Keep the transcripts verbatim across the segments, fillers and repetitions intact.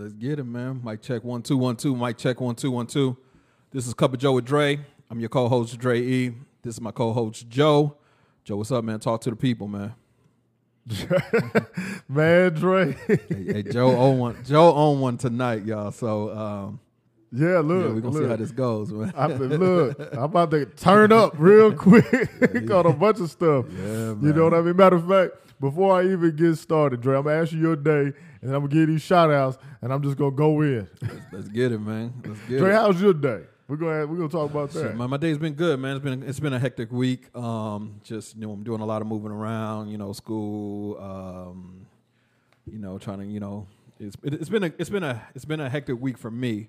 Let's get it, man. Mic check one, two, one, two. Mic check one, two, one, two. This is Cup of Joe with Dre. I'm your co-host, Dre E. This is my co-host, Joe. Joe, what's up, man? Talk to the people, man. Man, Dre. hey, hey, Joe on one. Joe on one tonight, y'all. So, um, yeah, look. Yeah, we're going to see how this goes, man. I mean, look, I'm about to turn up real quick yeah. on a bunch of stuff. Yeah, man. You know what I mean? Matter of fact, before I even get started, Dre, I'm going to ask you your day, and I'm going to give you shout-outs, and I'm just going to go in. Let's, let's get it, man. Let's get Dre, it. Dre, how's your day? We're going we're gonna talk about that. Shit, my, my day's been good, man. It's been it's been a hectic week. Um, just, you know, I'm doing a lot of moving around, you know, school, um, you know, trying to, you know, it's it, it's been a it's been a it's been a hectic week for me,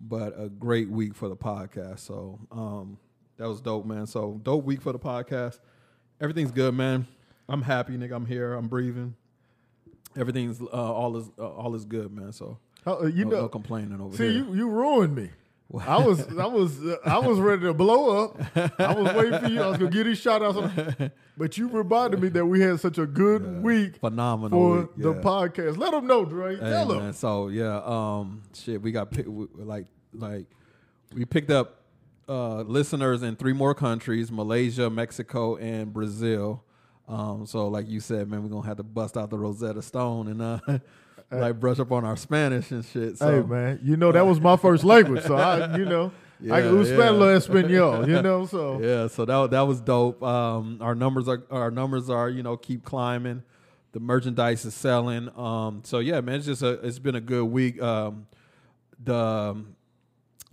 but a great week for the podcast. So, um, that was dope, man. So, dope week for the podcast. Everything's good, man. I'm happy, nigga. I'm here. I'm breathing. Everything's uh, all is uh, all is good, man. So, uh, you no, know, no complaining over see, here. See, you you ruined me. What? I was I was uh, I was ready to blow up. I was waiting for you. I was gonna give you shout outs, but you reminded me that we had such a good yeah. week, phenomenal for week, yeah. the podcast. Let them know, Dre. Hey, Tell them. Man, so yeah, um, shit, we got pick, we, like like we picked up uh, listeners in three more countries: Malaysia, Mexico, and Brazil. Um, so like you said, man, we're gonna have to bust out the Rosetta Stone and. Uh, Hey. Like brush up on our Spanish and shit. So. Hey man, you know that was my first language, so I, you know, yeah, I can yeah. Espanol, you know, so yeah. So that that was dope. Um, our numbers are our numbers are you know keep climbing. The merchandise is selling. Um, so yeah, man, it's just a it's been a good week. Um, the um,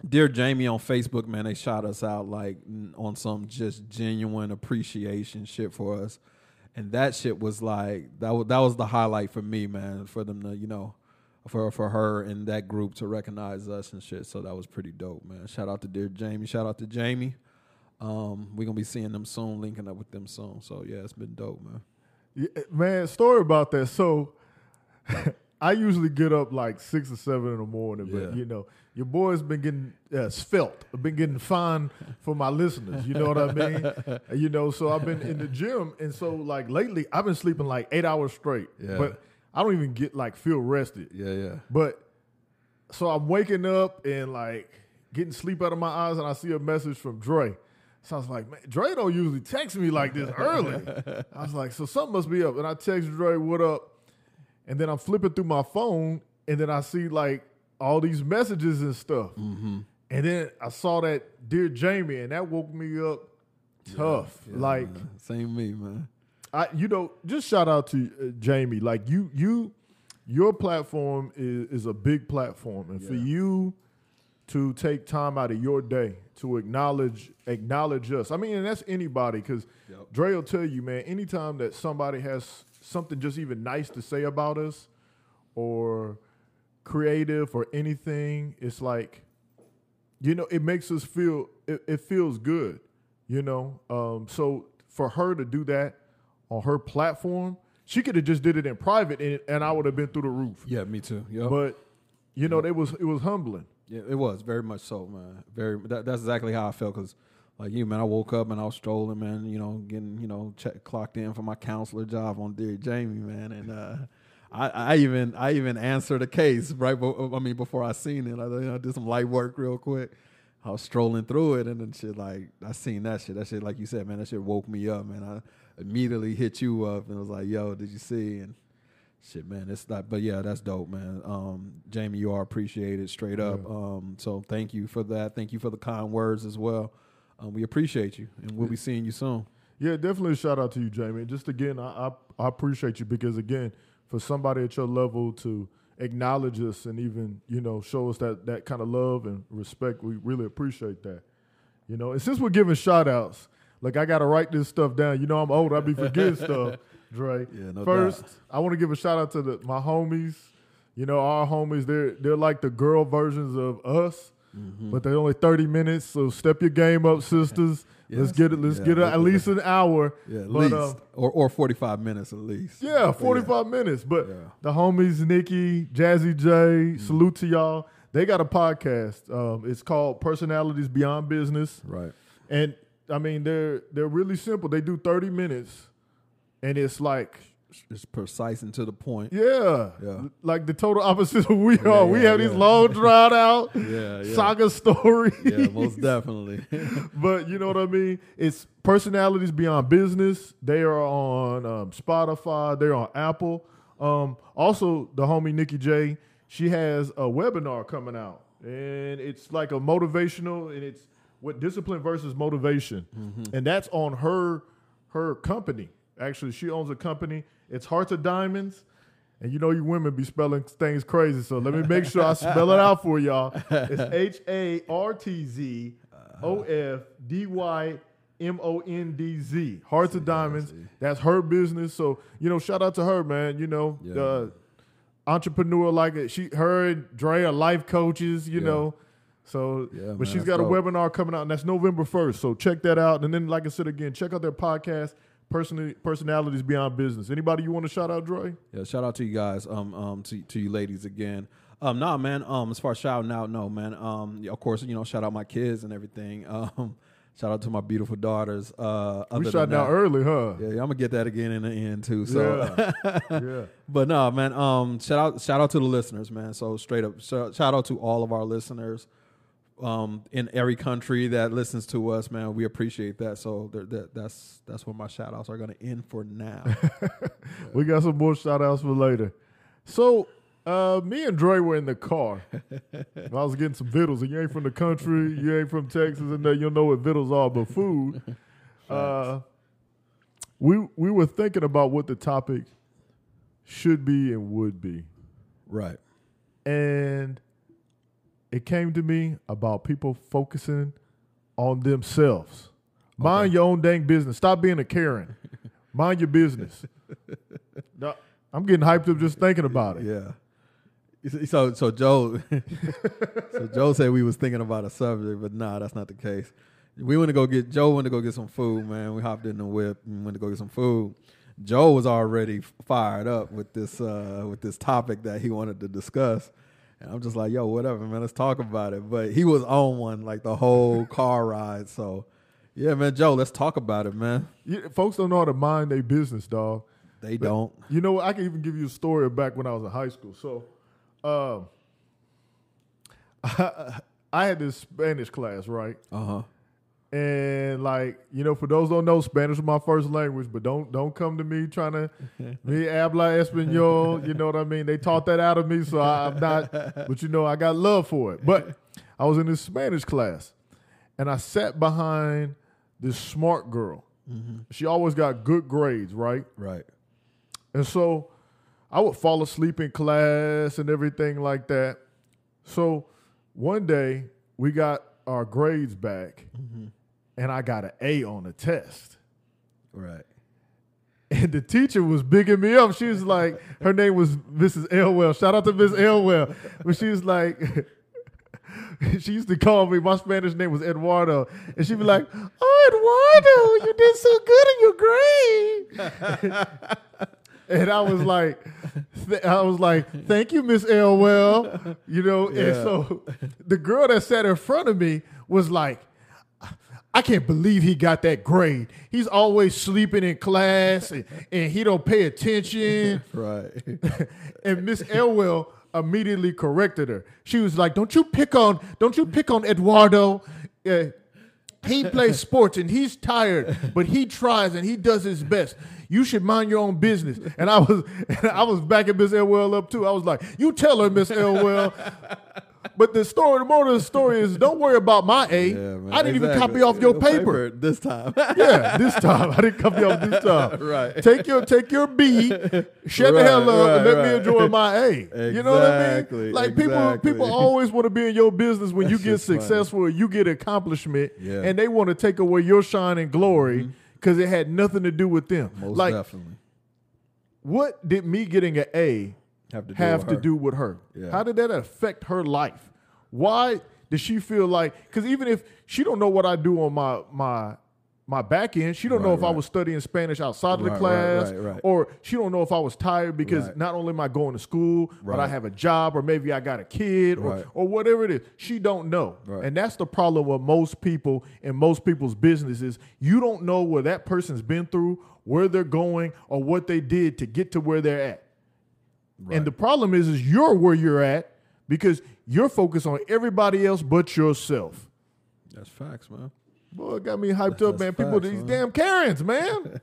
Dear Jamie on Facebook, man, they shout us out like on some just genuine appreciation shit for us. And that shit was like that. W- that was the highlight for me, man. For them to, you know, for for her and that group to recognize us and shit. So that was pretty dope, man. Shout out to Dear Jamie. Shout out to Jamie. Um, we're gonna be seeing them soon, linking up with them soon. So yeah, it's been dope, man. Yeah, man, story about that. So I usually get up like six or seven in the morning, but yeah. you know, your boy's been getting uh, svelte. I've been getting fined for my listeners. You know what I mean? You know, so I've been in the gym, and so like lately, I've been sleeping like eight hours straight. Yeah. But I don't even get like feel rested. Yeah, yeah. But so I'm waking up and like getting sleep out of my eyes, and I see a message from Dre. So I was like, man, Dre don't usually text me like this early. I was like, so something must be up, and I text Dre, "What up?" And then I'm flipping through my phone, and then I see like all these messages and stuff. Mm-hmm. And then I saw that Dear Jamie, and that woke me up tough. Yeah, yeah, like man. Same me, man. I, you know, just shout out to uh, Jamie. Like you, you, your platform is, is a big platform, and yeah. for you to take time out of your day to acknowledge acknowledge us. I mean, and that's anybody, because yep. Dre will tell you, man. Anytime that somebody has something just even nice to say about us, or creative or anything, it's like, you know, it makes us feel, it, it feels good, you know? Um, so for her to do that on her platform, she could have just did it in private, and, and I would have been through the roof. Yeah, me too. Yep. But, you know, yep. they was, it was humbling. Yeah, it was very much so, man. Very. That, that's exactly how I felt, because like you, man, I woke up and I was strolling, man, you know, getting, you know, check, clocked in for my counselor job on Dear Jamie, man. And uh, I, I even I even answered a case, right? I mean, before I seen it, I, you know, I did some light work real quick. I was strolling through it, and then shit, like, I seen that shit. That shit, like you said, man, that shit woke me up, man. I immediately hit you up and was like, yo, did you see? And shit, man, it's not, but yeah, that's dope, man. Um, Jamie, you are appreciated straight up. Yeah. Um, so thank you for that. Thank you for the kind words as well. Um, we appreciate you, and we'll be seeing you soon. Yeah, definitely a shout-out to you, Jamie. And just, again, I, I I appreciate you because, again, for somebody at your level to acknowledge us and even, you know, show us that that kind of love and respect, we really appreciate that. You know, and since we're giving shout-outs, like, I got to write this stuff down. You know, I'm old. I be forgetting stuff, Dre. Yeah, no First, doubt. I want to give a shout-out to the, my homies. You know, our homies, they're, they're like the girl versions of us. Mm-hmm. But they're only thirty minutes, so step your game up, sisters. Yes. Let's get it. Let's yeah, get it at least an hour, yeah, at but, least um, or or forty-five minutes at least. Yeah, forty-five yeah. minutes. But yeah. the homies, Nikki, Jazzy J, mm-hmm. salute to y'all. They got a podcast. Um, it's called Personalities Beyond Business. Right. And I mean, they're they're really simple. They do thirty minutes, and it's like It's precise and to the point. Yeah. yeah. Like the total opposite of we yeah, are. We yeah, have yeah. these long, drawn out yeah, yeah. saga stories. Yeah, most definitely. But you know what I mean? It's Personalities Beyond Business. They are on um, Spotify. They're on Apple. Um, also, the homie Nikki J, she has a webinar coming out. And it's like a motivational, and it's with discipline versus motivation. Mm-hmm. And that's on her her company. Actually, she owns a company. It's Hearts of Diamonds. And you know you women be spelling things crazy, so let me make sure I spell it out for y'all. It's H A R T Z O F D Y M O N D Z. Hearts of Diamonds. That's her business. So, you know, shout out to her, man. You know, yeah. the entrepreneur like it. She, her and Dre are life coaches, you yeah. know. So, yeah, but man, she's got a dope. webinar coming out, and that's November first. So check that out. And then, like I said again, check out their podcast, Person- Personalities Beyond Business. Anybody you want to shout out, Dre? Yeah, shout out to you guys, um, um, to, to you ladies again. Um, nah, man, um, as far as shouting out, no, man. Um, yeah, of course, you know, shout out my kids and everything. Um, shout out to my beautiful daughters. Uh, we shouting out early, huh? Yeah, yeah, I'm gonna get that again in the end too. So, yeah. yeah. But no, nah, man. Um, shout out, shout out to the listeners, man. So straight up, shout out to all of our listeners. Um, in every country that listens to us, man, we appreciate that. So th- th- that's that's where my shout outs are going to end for now. yeah. We got some more shout outs for later. So uh, me and Dre were in the car. I was getting some vittles. And you ain't from the country. You ain't from Texas. And you don't know what vittles are, but food. Uh, we, we were thinking about what the topic should be and would be. Right. And it came to me about people focusing on themselves. Mind okay. your own dang business. Stop being a Karen. Mind your business. No, I'm getting hyped up just thinking about it. Yeah. So so Joe so Joe said we was thinking about a subject, but nah, that's not the case. We went to go get Joe went to go get some food, man. We hopped in the whip and went to go get some food. Joe was already fired up with this uh, with this topic that he wanted to discuss. I'm just like, yo, whatever, man, let's talk about it. But he was on one, like, the whole car ride. So, yeah, man, Joe, let's talk about it, man. Yeah, folks don't know how to mind their business, dog. They but don't. You know what? I can even give you a story back when I was in high school. So, um, I, I had this Spanish class, right? Uh-huh. And, like, you know, for those who don't know, Spanish was my first language, but don't don't come to me trying to, me habla español, you know what I mean? They taught that out of me, so I, I'm not, but, you know, I got love for it. But I was in this Spanish class, and I sat behind this smart girl. Mm-hmm. She always got good grades, right? Right. And so I would fall asleep in class and everything like that. So one day we got our grades back, mm-hmm. and I got an A on the test. Right. And the teacher was bigging me up. She was like, her name was Missus Elwell. Shout out to Miss Elwell. But she was like, she used to call me, my Spanish name was Eduardo. And she'd be like, oh, Eduardo, you did so good in your grade. And I was like, th- I was like, thank you, Miss Elwell. You know, yeah. And so the girl that sat in front of me was like, I can't believe he got that grade. He's always sleeping in class and, and he don't pay attention. Right. And Miss Elwell immediately corrected her. She was like, don't you pick on, don't you pick on Eduardo. Uh, he plays sports and he's tired, but he tries and he does his best. You should mind your own business. And I was and I was backing Miss Elwell up, too. I was like, you tell her, Miss Elwell. But the story, the moral of the story is, don't worry about my A. Yeah, man, I didn't exactly. even copy off your paper. paper. This time. Yeah, this time. I didn't copy off this time. Right. Take your take your B, shut right, the hell up, right, and let right. me enjoy my A. Exactly, you know what I mean? Like, exactly. people people always want to be in your business when That's you get successful funny. or you get accomplishment, yeah. and they want to take away your shine and glory. Mm-hmm. Because it had nothing to do with them. Most like, definitely. What did me getting an A have to do have with her? Do with her? Yeah. How did that affect her life? Why does she feel like, because even if she don't know what I do on my, my my back end. She don't right, know if right. I was studying Spanish outside of the right, class, right, right, right. or she don't know if I was tired because right. not only am I going to school, right. but I have a job, or maybe I got a kid, or, right. or whatever it is. She don't know. Right. And that's the problem with most people and most people's businesses. You don't know what that person's been through, where they're going, or what they did to get to where they're at. Right. And the problem is, is you're where you're at because you're focused on everybody else but yourself. That's facts, man. Boy, it got me hyped up, man. That's People, facts, these man. damn Karens, man.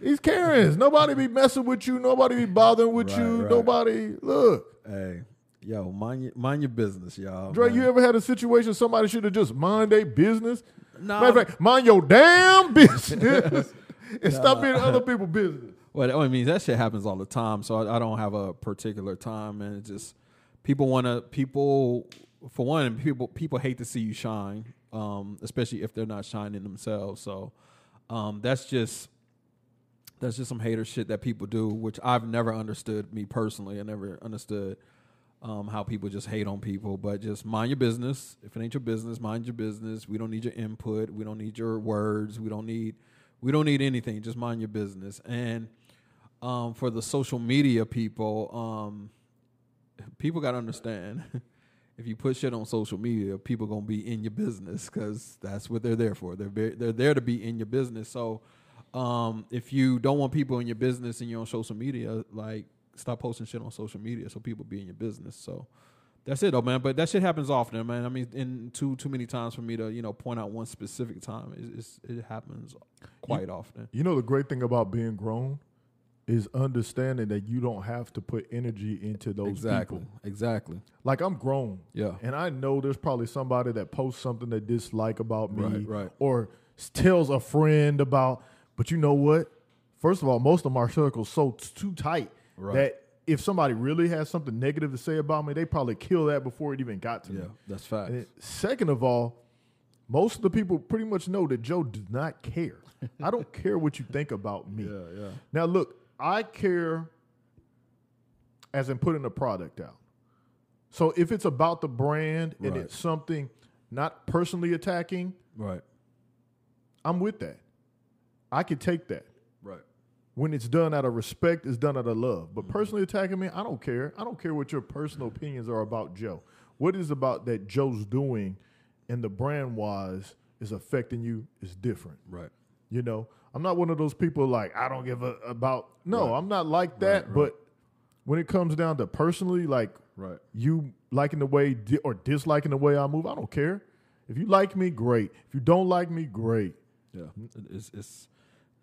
These Karens. Nobody be messing with you. Nobody be bothering with right, you. Right. Nobody, look. Hey, yo, mind your, mind your business, y'all. Dre, man. You ever had a situation somebody should have just mind their business? No. Matter of fact, mind your damn business and nah. stop being other people's business. Well, I mean, that shit happens all the time, so I, I don't have a particular time, man. It's just people want to, people, for one, people people hate to see you shine. Um, especially if they're not shining themselves. So um, that's just that's just some hater shit that people do, which I've never understood. Me personally, I never understood um, how people just hate on people. But just mind your business. If it ain't your business, mind your business. We don't need your input. We don't need your words. We don't need we don't need anything. Just mind your business. And um, for the social media people, um, people gotta understand. If you put shit on social media, people gonna be in your business because that's what they're there for. They're be- they're there to be in your business. So um, if you don't want people in your business and you're on social media, like stop posting shit on social media so people be in your business. So that's it, though, man. But that shit happens often, man. I mean, in too too many times for me to you know point out one specific time. It's, it's, it happens quite you, often. You know, the great thing about being grown is understanding that you don't have to put energy into those exactly, people. Exactly. Like, I'm grown. Yeah. And I know there's probably somebody that posts something they dislike about me. Right, right. Or tells a friend about, but you know what? First of all, most of my circle's so t- too tight right. that if somebody really has something negative to say about me, they probably kill that before it even got to yeah, me. Yeah, that's facts. And second of all, most of the people pretty much know that Joe does not care. I don't care what you think about me. Yeah, yeah. Now, look, I care as in putting a product out. So if it's about the brand right. and it's something not personally attacking, right? I'm with that. I can take that. Right. When it's done out of respect, it's done out of love. But mm-hmm. personally attacking me, I don't care. I don't care what your personal opinions are about Joe. What is about that Joe's doing and the brand-wise is affecting you is different. Right. You know? I'm not one of those people like, I don't give a about. No, right. I'm not like that. Right, right. But when it comes down to personally, like right. you liking the way di- or disliking the way I move, I don't care. If you like me, great. If you don't like me, great. Yeah, it's it's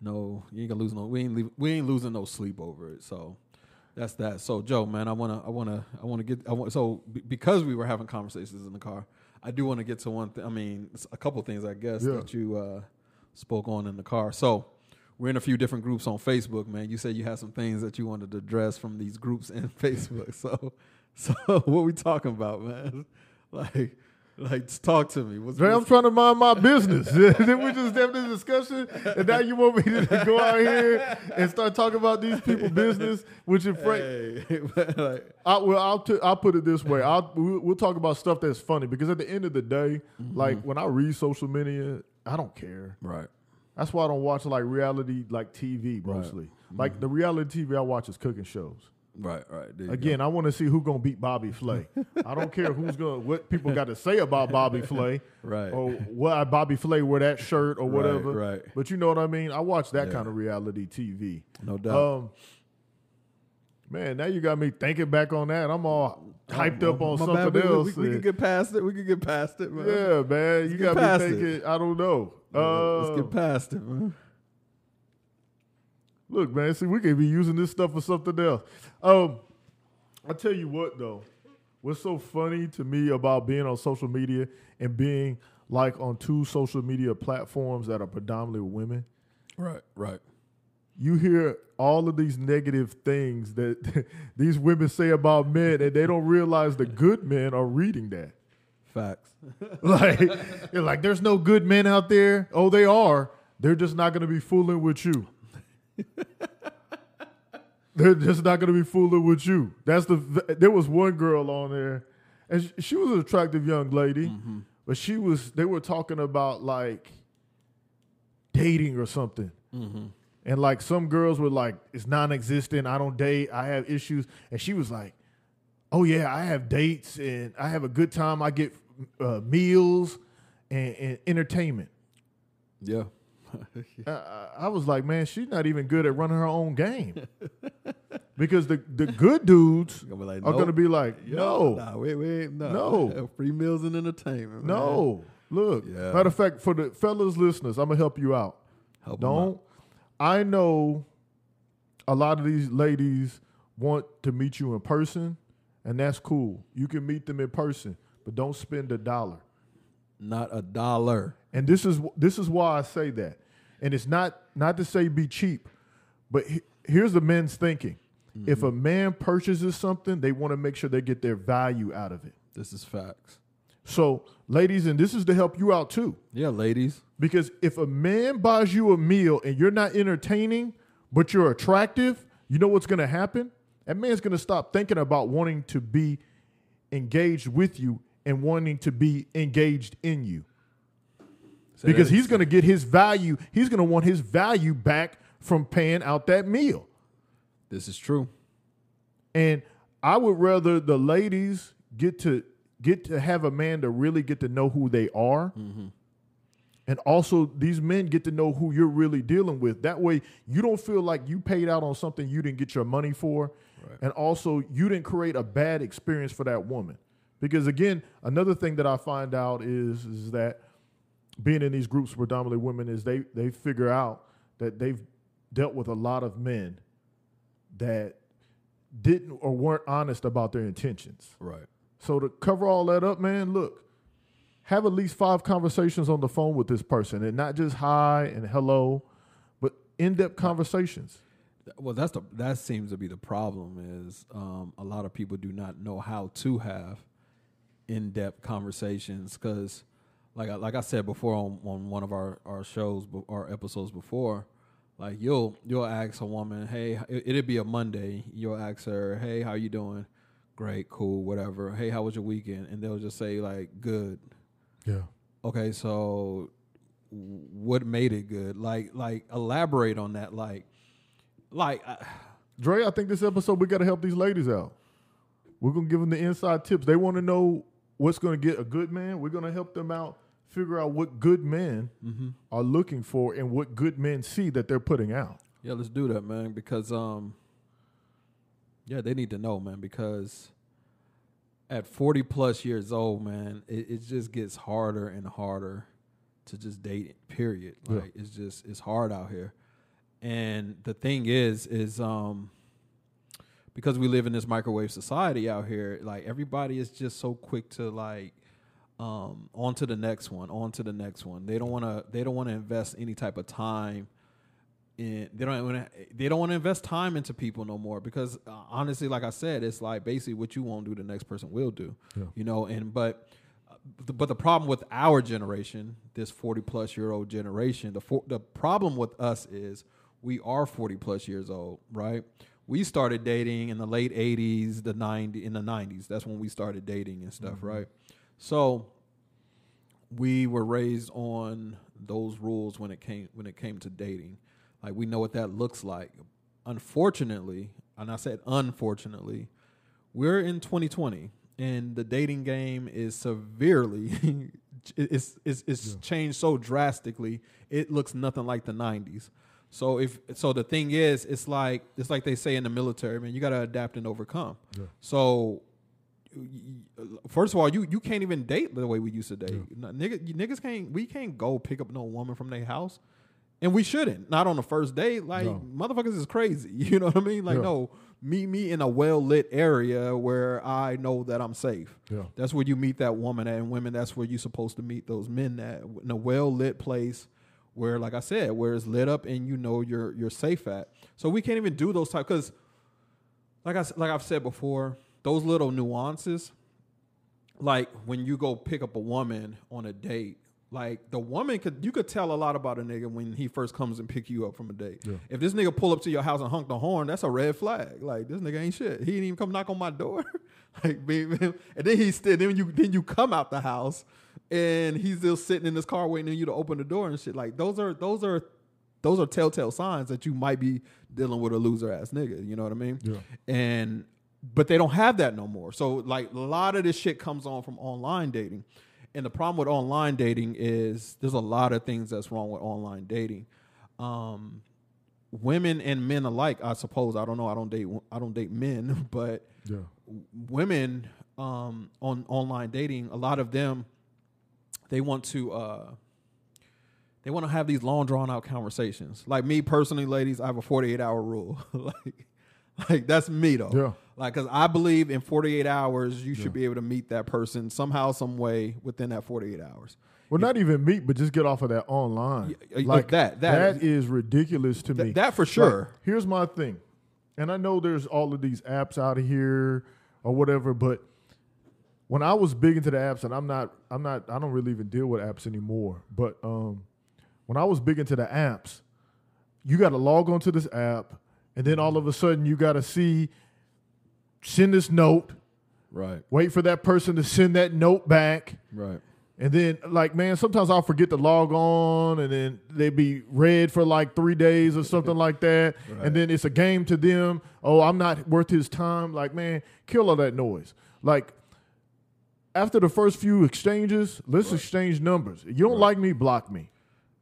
no, you ain't gonna lose no. We ain't leave, we ain't losing no sleep over it. So that's that. So Joe, man, I wanna I wanna I wanna get I want so b- because we were having conversations in the car, I do want to get to one. Th- I mean, a couple things I guess yeah. that you. Uh, spoke on in the car. So we're in a few different groups on Facebook, man. You said you had some things that you wanted to address from these groups in Facebook. So, so what we talking about, man? Like, like talk to me. What's, Dre, what's I'm trying to mind my business. Then we just have this discussion, and now you want me to go out here and start talking about these people's business, which in fact, hey, like, I well, I'll t- I'll put it this way. I'll we'll talk about stuff that's funny because at the end of the day, mm-hmm. like when I read social media. I don't care. Right. That's why I don't watch like reality, like T V mostly. Right. Mm-hmm. Like the reality T V I watch is cooking shows. Right, right. Again, go. I want to see who's going to beat Bobby Flay. I don't care who's going to, what people got to say about Bobby Flay. Right. Or why Bobby Flay wear that shirt or whatever. Right, right. But you know what I mean? I watch that yeah. kind of reality T V. No doubt. Um, Man, now you got me thinking back on that. I'm all hyped oh, up on something bad, else. We, we, we could get past it. We could get past it, man. Yeah, man. Let's you got me thinking, it. I don't know. Yeah, uh, let's get past it, man. Look, man, see, we could be using this stuff for something else. Um, I tell you what, though. What's so funny to me about being on social media and being, like, on two social media platforms that are predominantly women. Right, right. You hear all of these negative things that these women say about men, and they don't realize the good men are reading that. Facts. Like, they're like, there's no good men out there. Oh, they are. They're just not going to be fooling with you. They're just not going to be fooling with you. That's the. There was one girl on there, and she was an attractive young lady, mm-hmm. but she was. They were talking about like dating or something. Mm-hmm. And like some girls were like, it's non-existent. I don't date. I have issues. And she was like, oh yeah, I have dates and I have a good time. I get uh, meals and, and entertainment. Yeah. I, I was like, man, she's not even good at running her own game. Because the, the good dudes gonna be like, nope. are going to be like, no. Nah, wait, wait, nah. no. Free meals and entertainment. Man. No. Look. Yeah. Matter of fact, for the fellas listeners, I'm going to help you out. Help Don't. Out. I know a lot of these ladies want to meet you in person, and that's cool. You can meet them in person, but don't spend a dollar. Not a dollar. And this is this is why I say that. And it's not, not to say be cheap, but he, here's the men's thinking. Mm-hmm. If a man purchases something, they want to make sure they get their value out of it. This is facts. So, ladies, and this is to help you out too. Yeah, ladies. Because if a man buys you a meal and you're not entertaining, but you're attractive, you know what's going to happen? That man's going to stop thinking about wanting to be engaged with you and wanting to be engaged in you. So because he's going to get his value. He's going to want his value back from paying out that meal. This is true. And I would rather the ladies get to get to have a man to really get to know who they are. Mm-hmm. And also these men get to know who you're really dealing with. That way you don't feel like you paid out on something you didn't get your money for. Right. And also you didn't create a bad experience for that woman. Because again, another thing that I find out is, is that being in these groups, predominantly women, is they they figure out that they've dealt with a lot of men that didn't or weren't honest about their intentions. Right. So to cover all that up, man, look, have at least five conversations on the phone with this person, and not just hi and hello, but in-depth conversations. Well, that's the that seems to be the problem is um, a lot of people do not know how to have in-depth conversations because. Like I, like I said before on, on one of our, our shows, our episodes before, like you'll you'll ask a woman, hey, it'll be a Monday. You'll ask her, hey, how you doing? Great, cool, whatever. Hey, how was your weekend? And they'll just say like, good. Yeah. Okay, so what made it good? Like like elaborate on that. Like like. I, Dre, I think this episode we got to help these ladies out. We're gonna give them the inside tips. They want to know what's gonna get a good man. We're gonna help them out. Figure out what good men mm-hmm. are looking for and what good men see that they're putting out. Yeah, let's do that, man, because, um, yeah, they need to know, man, because at forty-plus years old, man, it, it just gets harder and harder to just date, period. Like, yeah. It's just, it's hard out here. And the thing is, is um, because we live in this microwave society out here, like, everybody is just so quick to, like, Um, on to the next one, on to the next one. They don't want to. They don't want to invest any type of time. In they don't. Wanna, they don't want to invest time into people no more because uh, honestly, like I said, it's like basically what you won't do, the next person will do. Yeah. You know, and but uh, the, but the problem with our generation, this forty plus year old generation, the for, the problem with us is we are forty plus years old, right? We started dating in the late eighties, the ninety in the nineties. That's when we started dating and stuff, mm-hmm. right? So we were raised on those rules when it came when it came to dating. Like we know what that looks like. Unfortunately, and I said unfortunately, we're in twenty twenty and the dating game is severely it's it's it's yeah. changed so drastically. It looks nothing like the nineties. So if so the thing is it's like it's like they say in the military, man, you got to adapt and overcome. Yeah. So first of all, you, you can't even date the way we used to date. Yeah. Niggas, niggas can't, we can't go pick up no woman from their house. And we shouldn't. Not on the first date. Like, no. Motherfuckers is crazy. You know what I mean? Like, yeah. no, meet me in a well-lit area where I know that I'm safe. Yeah. That's where you meet that woman at. And women, that's where you're supposed to meet those men at. In a well-lit place where, like I said, where it's lit up and you know you're you're safe at. So we can't even do those type. Because, like, I, like I've said before, those little nuances, like when you go pick up a woman on a date, like the woman could, you could tell a lot about a nigga when he first comes and pick you up from a date. Yeah. If this nigga pull up to your house and honk the horn, that's a red flag. Like this nigga ain't shit. He didn't even come knock on my door. Like, baby. And then he still, then you, then you come out the house and he's still sitting in his car waiting on you to open the door and shit. Like those are those are those are telltale signs that you might be dealing with a loser ass nigga. You know what I mean? Yeah. And but they don't have that no more. So like a lot of this shit comes on from online dating. And the problem with online dating is there's a lot of things that's wrong with online dating. Um, women and men alike, I suppose. I don't know. I don't date. I don't date men, but yeah. women um, on online dating, a lot of them, they want to uh, they want to have these long drawn out conversations. Like me personally, ladies, I have a forty-eight hour rule. like, like that's me though. Yeah. Like, because I believe in forty-eight hours, you yeah. should be able to meet that person somehow, some way within that forty-eight hours. Well, yeah. not even meet, but just get off of that online. Yeah, like that. That, that is, is ridiculous to th- me. That for sure. Like, here's my thing. And I know there's all of these apps out of here or whatever, but when I was big into the apps, and I'm not, I'm not, I don't really even deal with apps anymore. But um, when I was big into the apps, you got to log onto this app, and then all of a sudden you got to see. Send this note. Right. Wait for that person to send that note back. Right. And then, like, man, sometimes I'll forget to log on, and then they be red for, like, three days or something like that. Right. And then it's a game to them. Oh, I'm not worth his time. Like, man, kill all that noise. Like, after the first few exchanges, let's right. exchange numbers. If you don't right. like me, block me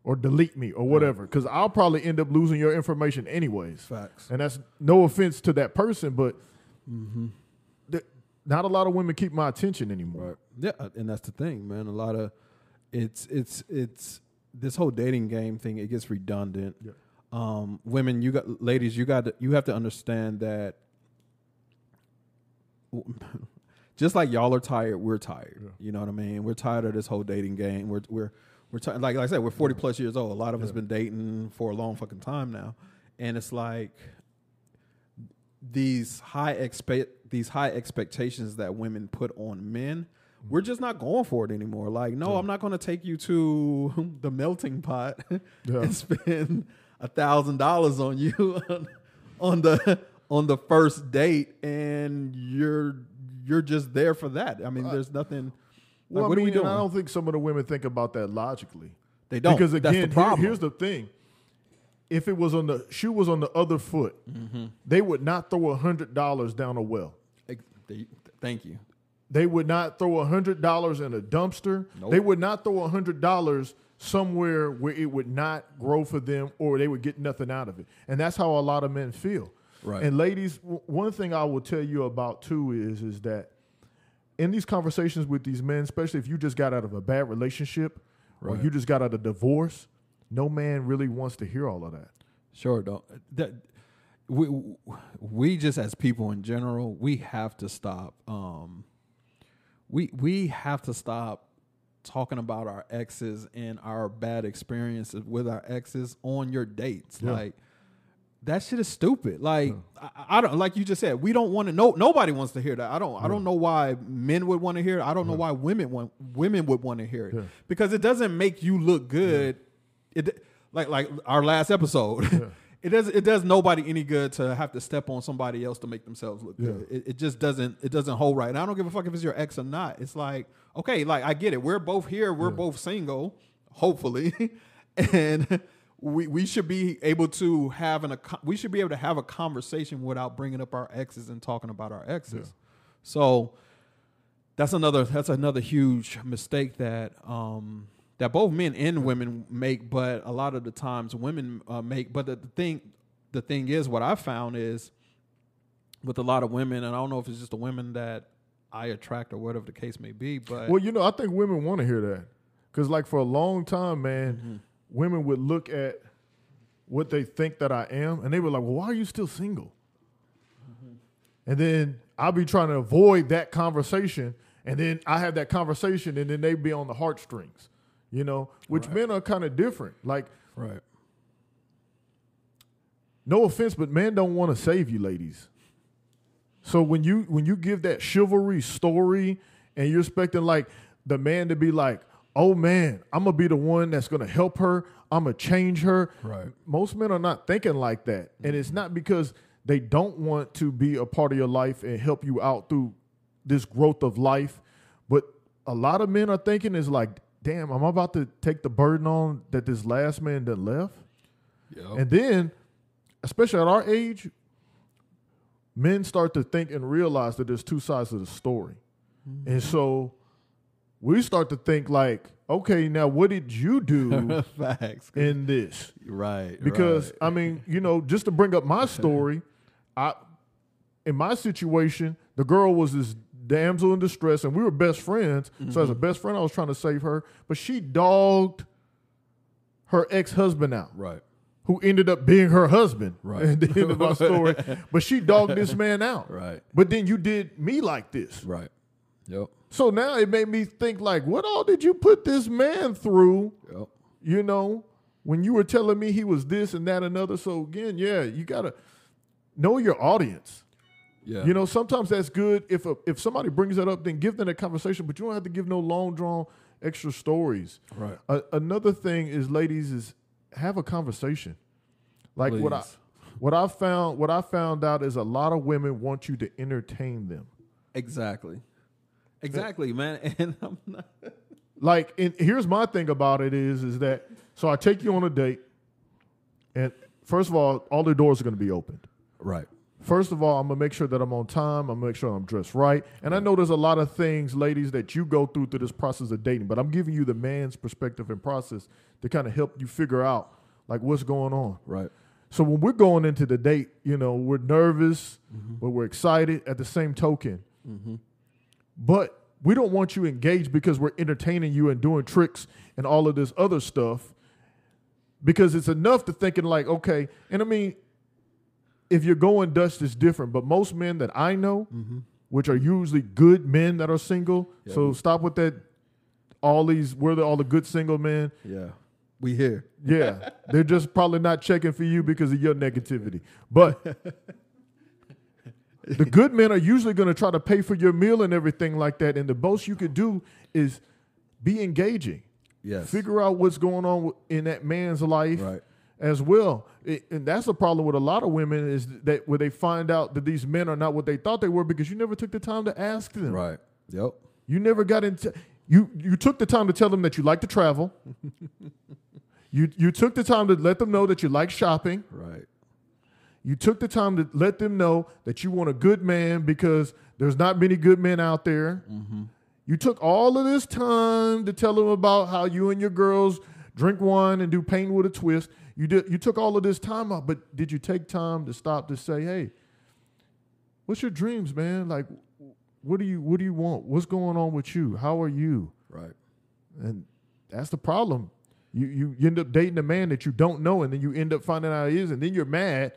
or delete me or whatever, because right. I'll probably end up losing your information anyways. Facts. And that's no offense to that person, but... Mm-hmm. Not a lot of women keep my attention anymore. Right. Yeah, and that's the thing, man. A lot of it's it's it's this whole dating game thing. It gets redundant. Yeah. Um, women, you got ladies, you got to, you have to understand that. Just like y'all are tired, we're tired. Yeah. You know what I mean? We're tired of this whole dating game. We're we're we're t- like, like I said, we're forty yeah. plus years old. A lot of yeah. us been dating for a long fucking time now, and it's like. These high expect these high expectations that women put on men, we're just not going for it anymore. Like, no, yeah. I'm not going to take you to the melting pot yeah. and spend a thousand dollars on you on, on the on the first date, and you're you're just there for that. I mean, there's nothing. Well, like, what I mean, are we doing? I don't think some of the women think about that logically. They don't, because again, that's the problem. Here, here's the thing. If it was on the shoe was on the other foot, mm-hmm. they would not throw a hundred dollars down a well. They, thank you. They would not throw a hundred dollars in a dumpster. Nope. They would not throw a hundred dollars somewhere where it would not grow for them, or they would get nothing out of it. And that's how a lot of men feel. Right. And ladies, w- one thing I will tell you about too is is that in these conversations with these men, especially if you just got out of a bad relationship right. or you just got out of a divorce. No man really wants to hear all of that. Sure, don't. That, we we just as people in general, we have to stop. Um, we we have to stop talking about our exes and our bad experiences with our exes on your dates. Yeah. Like that shit is stupid. Like yeah. I, I don't like you just said. We don't want to. No, nobody wants to hear that. I don't. Yeah. I don't know why men would want to hear it. I don't yeah. know why women want women would want to hear it yeah. because it doesn't make you look good. Yeah. It like like our last episode. Yeah. it does it does nobody any good to have to step on somebody else to make themselves look yeah. good. It, it just doesn't it doesn't hold right. And I don't give a fuck if it's your ex or not. It's like, okay, like I get it. We're both here. We're yeah. both single, hopefully, and we we should be able to have an we should be able to have a conversation without bringing up our exes and talking about our exes. Yeah. So that's another that's another huge mistake that. Um, That both men and women make, but a lot of the times women uh, make. But the, the thing, the thing is, what I found is, with a lot of women, and I don't know if it's just the women that I attract or whatever the case may be. But well, you know, I think women want to hear that because, like, for a long time, man, mm-hmm. women would look at what they think that I am, and they were like, "Well, why are you still single?" Mm-hmm. And then I'll be trying to avoid that conversation, and then I have that conversation, and then they be on the heartstrings. You know, which right. men are kind of different. Like, right. no offense, but men don't want to save you, ladies. So when you when you give that chivalry story, and you're expecting like the man to be like, "Oh man, I'm gonna be the one that's gonna help her. I'm gonna change her." Right. Most men are not thinking like that, mm-hmm. and it's not because they don't want to be a part of your life and help you out through this growth of life, but a lot of men are thinking is like, damn, I'm about to take the burden on that this last man that left. Yep. And then, especially at our age, men start to think and realize that there's two sides to the story. Mm-hmm. And so we start to think like, okay, now what did you do Facts. in this? Right. Because, right. I mean, you know, just to bring up my story, I in my situation, the girl was this damsel in distress, and we were best friends. Mm-hmm. So as a best friend, I was trying to save her. But she dogged her ex-husband out. Right. Who ended up being her husband right. at the end of my story. But she dogged this man out. Right. But then you did me like this. Right. Yep. So now it made me think like, what all did you put this man through? Yep. You know, when you were telling me he was this and that and other. So again, yeah, you got to know your audience. Yeah. You know, sometimes that's good. If a, if somebody brings that up, then give them a conversation, but you don't have to give no long drawn extra stories. Right. Uh, another thing is, ladies, is have a conversation. Like Please. what I what I found what I found out is a lot of women want you to entertain them. Exactly. Exactly, and, man. And I'm not like and here's my thing about it is is that so I take you on a date, and first of all, all the doors are gonna be opened. Right. First of all, I'm gonna make sure that I'm on time. I'm gonna make sure I'm dressed right. And right. I know there's a lot of things, ladies, that you go through through this process of dating, but I'm giving you the man's perspective and process to kind of help you figure out like what's going on. Right. So when we're going into the date, you know, we're nervous, mm-hmm. but we're excited at the same token. Mm-hmm. But we don't want you engaged because we're entertaining you and doing tricks and all of this other stuff. Because it's enough to thinking like, okay, and I mean, if you're going Dutch, it's different. But most men that I know, mm-hmm. which are usually good men that are single, yeah, so we, stop with that. All these, we're the, all the good single men. Yeah, we here. Yeah, they're just probably not checking for you because of your negativity. But the good men are usually going to try to pay for your meal and everything like that. And the most you could do is be engaging. Yes. Figure out what's going on in that man's life. Right. As well, it, and that's a problem with a lot of women is that where they find out that these men are not what they thought they were because you never took the time to ask them. Right. Yep. You never got into you. You took the time to tell them that you like to travel. you you took the time to let them know that you like shopping. Right. You took the time to let them know that you want a good man because there's not many good men out there. Mm-hmm. You took all of this time to tell them about how you and your girls drink wine and do Paint with a Twist. You did. You took all of this time out, but did you take time to stop to say, "Hey, what's your dreams, man? Like, what do you what do you want? What's going on with you? How are you?" Right. And that's the problem. You you end up dating a man that you don't know, and then you end up finding out he is, and then you're mad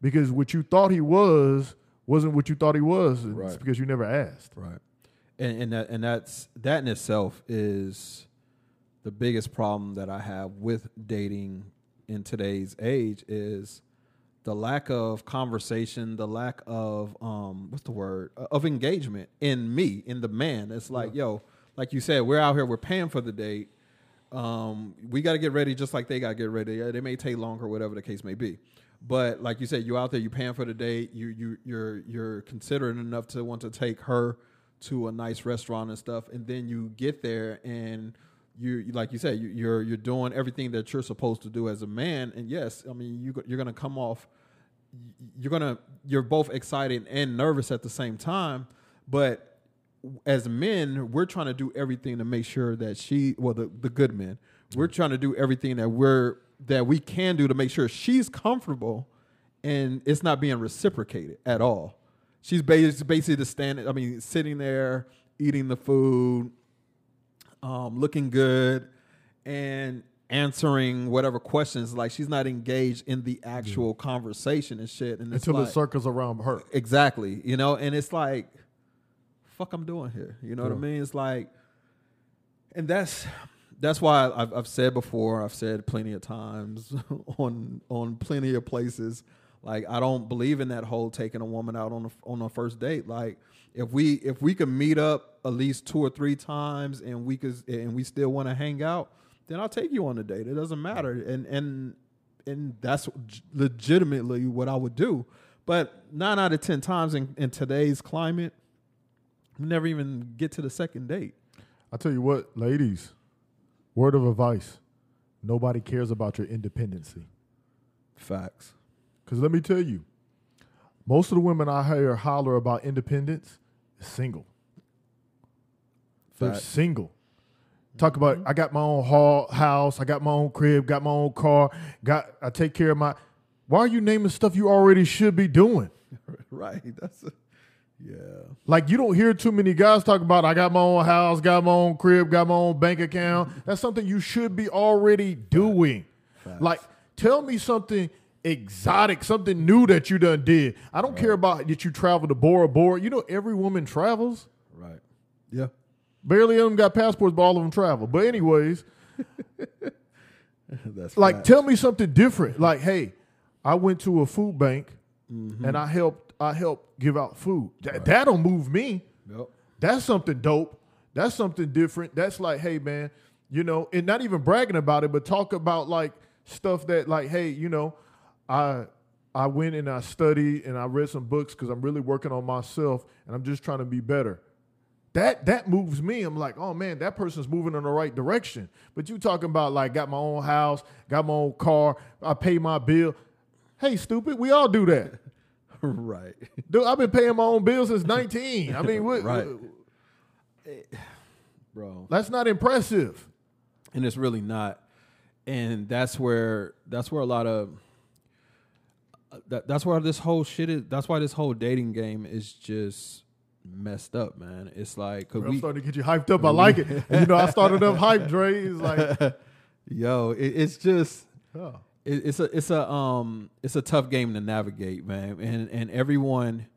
because what you thought he was wasn't what you thought he was. Right. It's because you never asked. Right. And and that, and that's that in itself is the biggest problem that I have with dating in today's age is the lack of conversation, the lack of, um, what's the word, of engagement in me, in the man. It's like, yeah. yo, like you said, we're out here, we're paying for the date. Um, we got to get ready just like they got to get ready. They may take longer, whatever the case may be. But like you said, you're out there, you're paying for the date. You, you, you're, you're considerate enough to want to take her to a nice restaurant and stuff. And then you get there and You like you said, you, you're you're doing everything that you're supposed to do as a man, and yes, I mean you you're gonna come off, you're gonna you're both excited and nervous at the same time. But as men, we're trying to do everything to make sure that she, well, the, the good men, we're trying to do everything that we're that we can do to make sure she's comfortable, and it's not being reciprocated at all. She's basically just standing, I mean, sitting there eating the food. Um, looking good and answering whatever questions. Like, she's not engaged in the actual yeah. conversation and shit. And until like, it circles around her. Exactly. You know, and it's like, fuck I'm doing here. You know yeah. what I mean? It's like, and that's that's why I've, I've said before, I've said plenty of times on on plenty of places, like, I don't believe in that whole taking a woman out on a, on a first date. Like, if we if we can meet up at least two or three times and we could, and we still want to hang out, then I'll take you on a date. It doesn't matter. And and and that's legitimately what I would do. But nine out of ten times in, in today's climate, we never even get to the second date. I tell you what, ladies, word of advice. Nobody cares about your independency. Facts. Because let me tell you, most of the women I hear holler about independence is single. Facts. They're single. Talk about, I got my own hall, house, I got my own crib, got my own car, got I take care of my... Why are you naming stuff you already should be doing? Right. That's a, yeah. Like, you don't hear too many guys talk about, I got my own house, got my own crib, got my own bank account. That's something you should be already doing. Facts. Like, tell me something exotic, something new that you done did. I don't right. care about that you travel to Bora Bora. You know, every woman travels. Right. Yeah. Barely of them got passports, but all of them travel. But anyways, that's like, facts. Tell me something different. Like, hey, I went to a food bank mm-hmm. and I helped I helped give out food. Th- right. That'll move me. Yep. That's something dope. That's something different. That's like, hey, man, you know, and not even bragging about it, but talk about like stuff that like, hey, you know, I I went and I studied and I read some books because I'm really working on myself and I'm just trying to be better. That that moves me. I'm like, oh, man, that person's moving in the right direction. But you talking about, like, got my own house, got my own car, I pay my bill. Hey, stupid, we all do that. Right. Dude, I've been paying my own bill since nineteen. I mean, what? Right. What, bro. That's not impressive. And it's really not. And that's where that's where a lot of, that, that's where this whole shit is, that's why this whole dating game is just messed up, man. It's like, cause Bro, we, I'm starting to get you hyped up. I like it. And, you know, I started up hype, Dre. It's like, yo, it, it's just, huh. it, it's a, it's a, um, it's a tough game to navigate, man. And and everyone,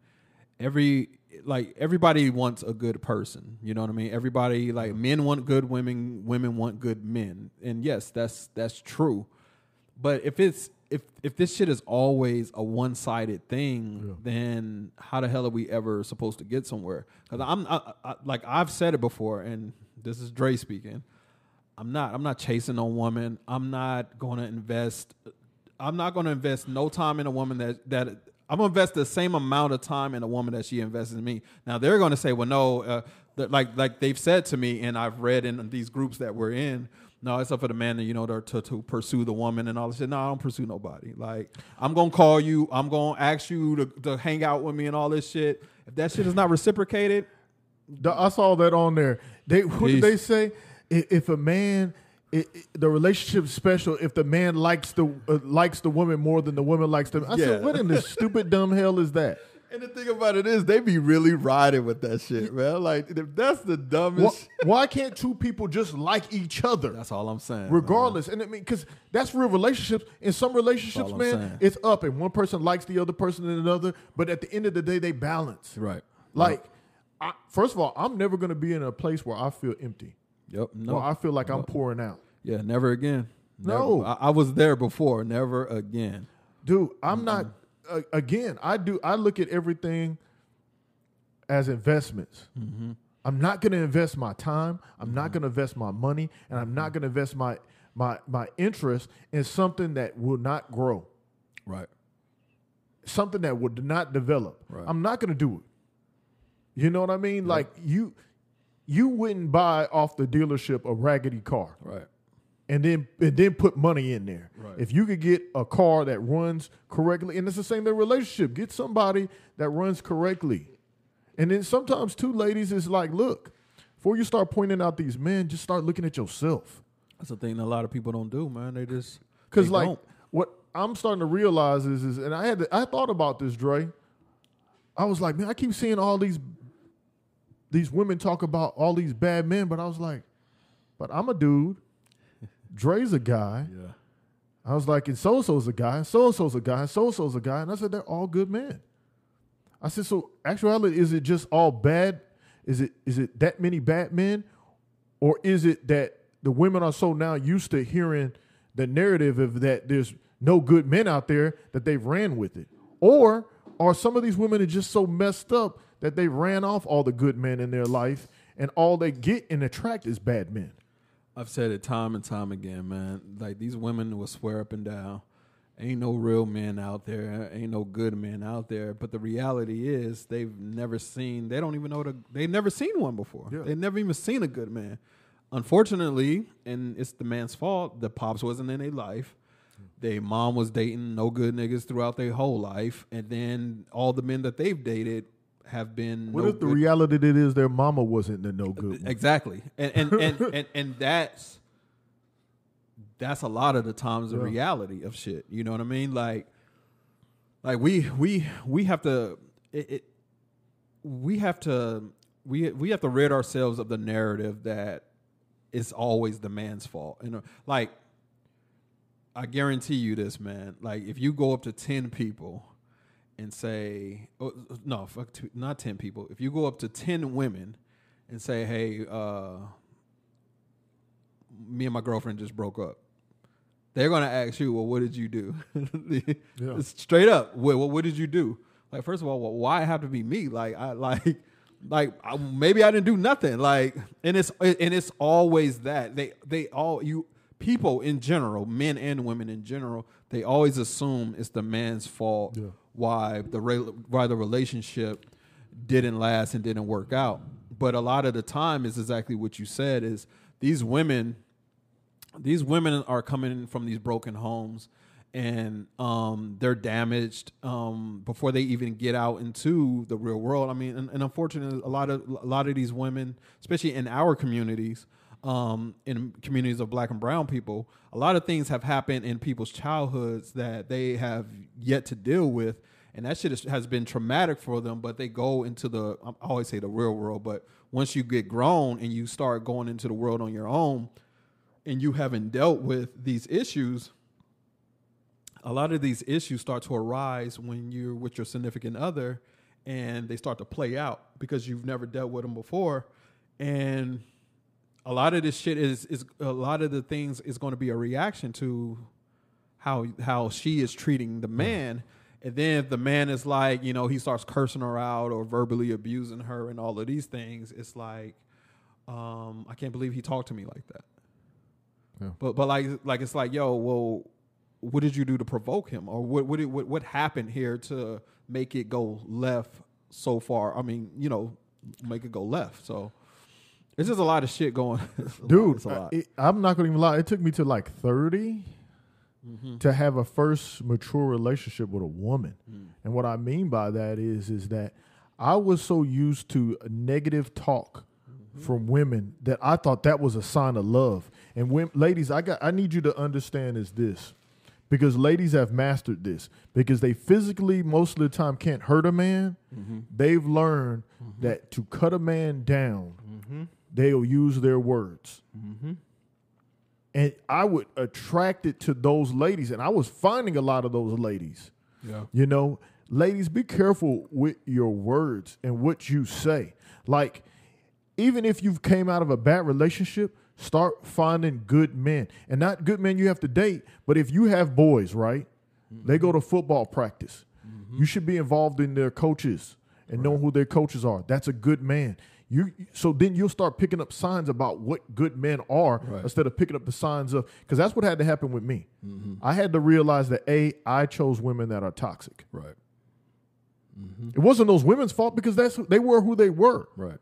every like everybody wants a good person. You know what I mean? Everybody like men want good women, women want good men. And yes, that's that's true. But if it's if if this shit is always a one-sided thing, yeah. then how the hell are we ever supposed to get somewhere? Because I'm I, I, like I've said it before, and this is Dre speaking. I'm not I'm not chasing no woman. I'm not gonna invest. I'm not gonna invest no time in a woman that that I'm gonna invest the same amount of time in a woman that she invests in me. Now they're gonna say, well, no, uh, th- like like they've said to me, and I've read in these groups that we're in. No, it's up for the man to, you know, to to pursue the woman and all this shit. No, I don't pursue nobody. Like, I'm going to call you. I'm going to ask you to, to hang out with me and all this shit. If that shit is not reciprocated. I saw that on there. They What Peace. Did they say? If a man, it, it, the relationship's special if the man likes the uh, likes the woman more than the woman likes the man. I yeah. said, what in the stupid dumb hell is that? And the thing about it is, they be really riding with that shit, man. Like, if that's the dumbest. Why, shit. Why can't two people just like each other? That's all I'm saying. Regardless, man. And I mean, because that's real relationships. In some relationships, man, saying. It's up, and one person likes the other person and another. But at the end of the day, they balance. Right. Like, yep. I, first of all, I'm never going to be in a place where I feel empty. Yep. No. Where I feel like no. I'm pouring out. Yeah. Never again. Never. No. I, I was there before. Never again. Dude, I'm mm-hmm. not. Uh, again, I do. I look at everything as investments. Mm-hmm. I'm not going to invest my time. I'm mm-hmm. not going to invest my money, and I'm not going to invest my my my interest in something that will not grow. Right. Something that will not develop. Right. I'm not going to do it. You know what I mean? Yep. Like you, you wouldn't buy off the dealership a raggedy car. Right. And then and then put money in there. Right. If you could get a car that runs correctly, and it's the same, their relationship, get somebody that runs correctly. And then sometimes, two ladies, is like, look, before you start pointing out these men, just start looking at yourself. That's a thing that a lot of people don't do, man. They just because like don't. What I'm starting to realize is, is and I had to, I thought about this, Dre. I was like, man, I keep seeing all these these women talk about all these bad men, but I was like, but I'm a dude. Dre's a guy. Yeah. I was like, and so-and-so's a guy, so-and-so's a guy, so-and-so's a guy. And I said, they're all good men. I said, so actually, is it just all bad? Is it is it that many bad men? Or is it that the women are so now used to hearing the narrative of that there's no good men out there that they've ran with it? Or are some of these women are just so messed up that they ran off all the good men in their life and all they get and attract is bad men? I've said it time and time again, man. Like, these women will swear up and down Ain't no real men out there. Ain't no good men out there. But the reality is they've never seen, they don't even know, the, they've never seen one before. Yeah. They've never even seen a good man. Unfortunately, and it's the man's fault, the pops wasn't in their life. Their mom was dating no good niggas throughout their whole life. And then all the men that they've dated have been What no if the good. reality that is their mama wasn't the no good one? Exactly. And, and, and, and, and that's... that's a lot of the times the yeah. reality of shit. You know what I mean? Like, like we we we have to it, it we have to we we have to rid ourselves of the narrative that it's always the man's fault. And like, I guarantee you this, man. Like, if you go up to ten people and say, oh, no, fuck, two, not ten people. If you go up to ten women and say, hey, uh, me and my girlfriend just broke up. They're going to ask you, well, what did you do? yeah. Straight up, well, well, what did you do? Like, first of all, well, why have to be me? Like, I like, like I, maybe I didn't do nothing. Like, and it's and it's always that. They they all, you people in general, men and women in general, they always assume it's the man's fault yeah. why the why the relationship didn't last and didn't work out. But a lot of the time is exactly what you said is these women... These women are coming from these broken homes, and um, they're damaged um, before they even get out into the real world. I mean, and, and unfortunately, a lot of a lot of these women, especially in our communities, um, in communities of Black and brown people, a lot of things have happened in people's childhoods that they have yet to deal with, and that shit is, has been traumatic for them. But they go into the I always say the real world, but once you get grown and you start going into the world on your own, and you haven't dealt with these issues, a lot of these issues start to arise when you're with your significant other, and they start to play out because you've never dealt with them before. And a lot of this shit is, is a lot of the things is going to be a reaction to how, how she is treating the man. And then if the man is like, you know, he starts cursing her out or verbally abusing her and all of these things, it's like, um, I can't believe he talked to me like that. Yeah. But but like like it's like, yo, well, what did you do to provoke him, or what what did, what what happened here to make it go left so far? I mean, you know, make it go left. So it's just a lot of shit going. Dude, lot, lot. I, it, I'm not gonna even lie. It took me to like thirty mm-hmm. to have a first mature relationship with a woman, mm. and what I mean by that is is that I was so used to negative talk from women that I thought that was a sign of love. And when, ladies, I got I need you to understand is this, because ladies have mastered this, because they physically most of the time can't hurt a man. Mm-hmm. They've learned mm-hmm. that to cut a man down, mm-hmm. they'll use their words. Mm-hmm. And I would attract it to those ladies, and I was finding a lot of those ladies. Yeah. You know, ladies, be careful with your words and what you say. Like, even if you've came out of a bad relationship, start finding good men. And not good men you have to date, but if you have boys, right, mm-hmm. they go to football practice. Mm-hmm. You should be involved in their coaches and right. know who their coaches are. That's a good man. You So then you'll start picking up signs about what good men are right. instead of picking up the signs of, because that's what had to happen with me. Mm-hmm. I had to realize that, A, I chose women that are toxic. Right. Mm-hmm. It wasn't those women's fault because that's they were who they were. Right.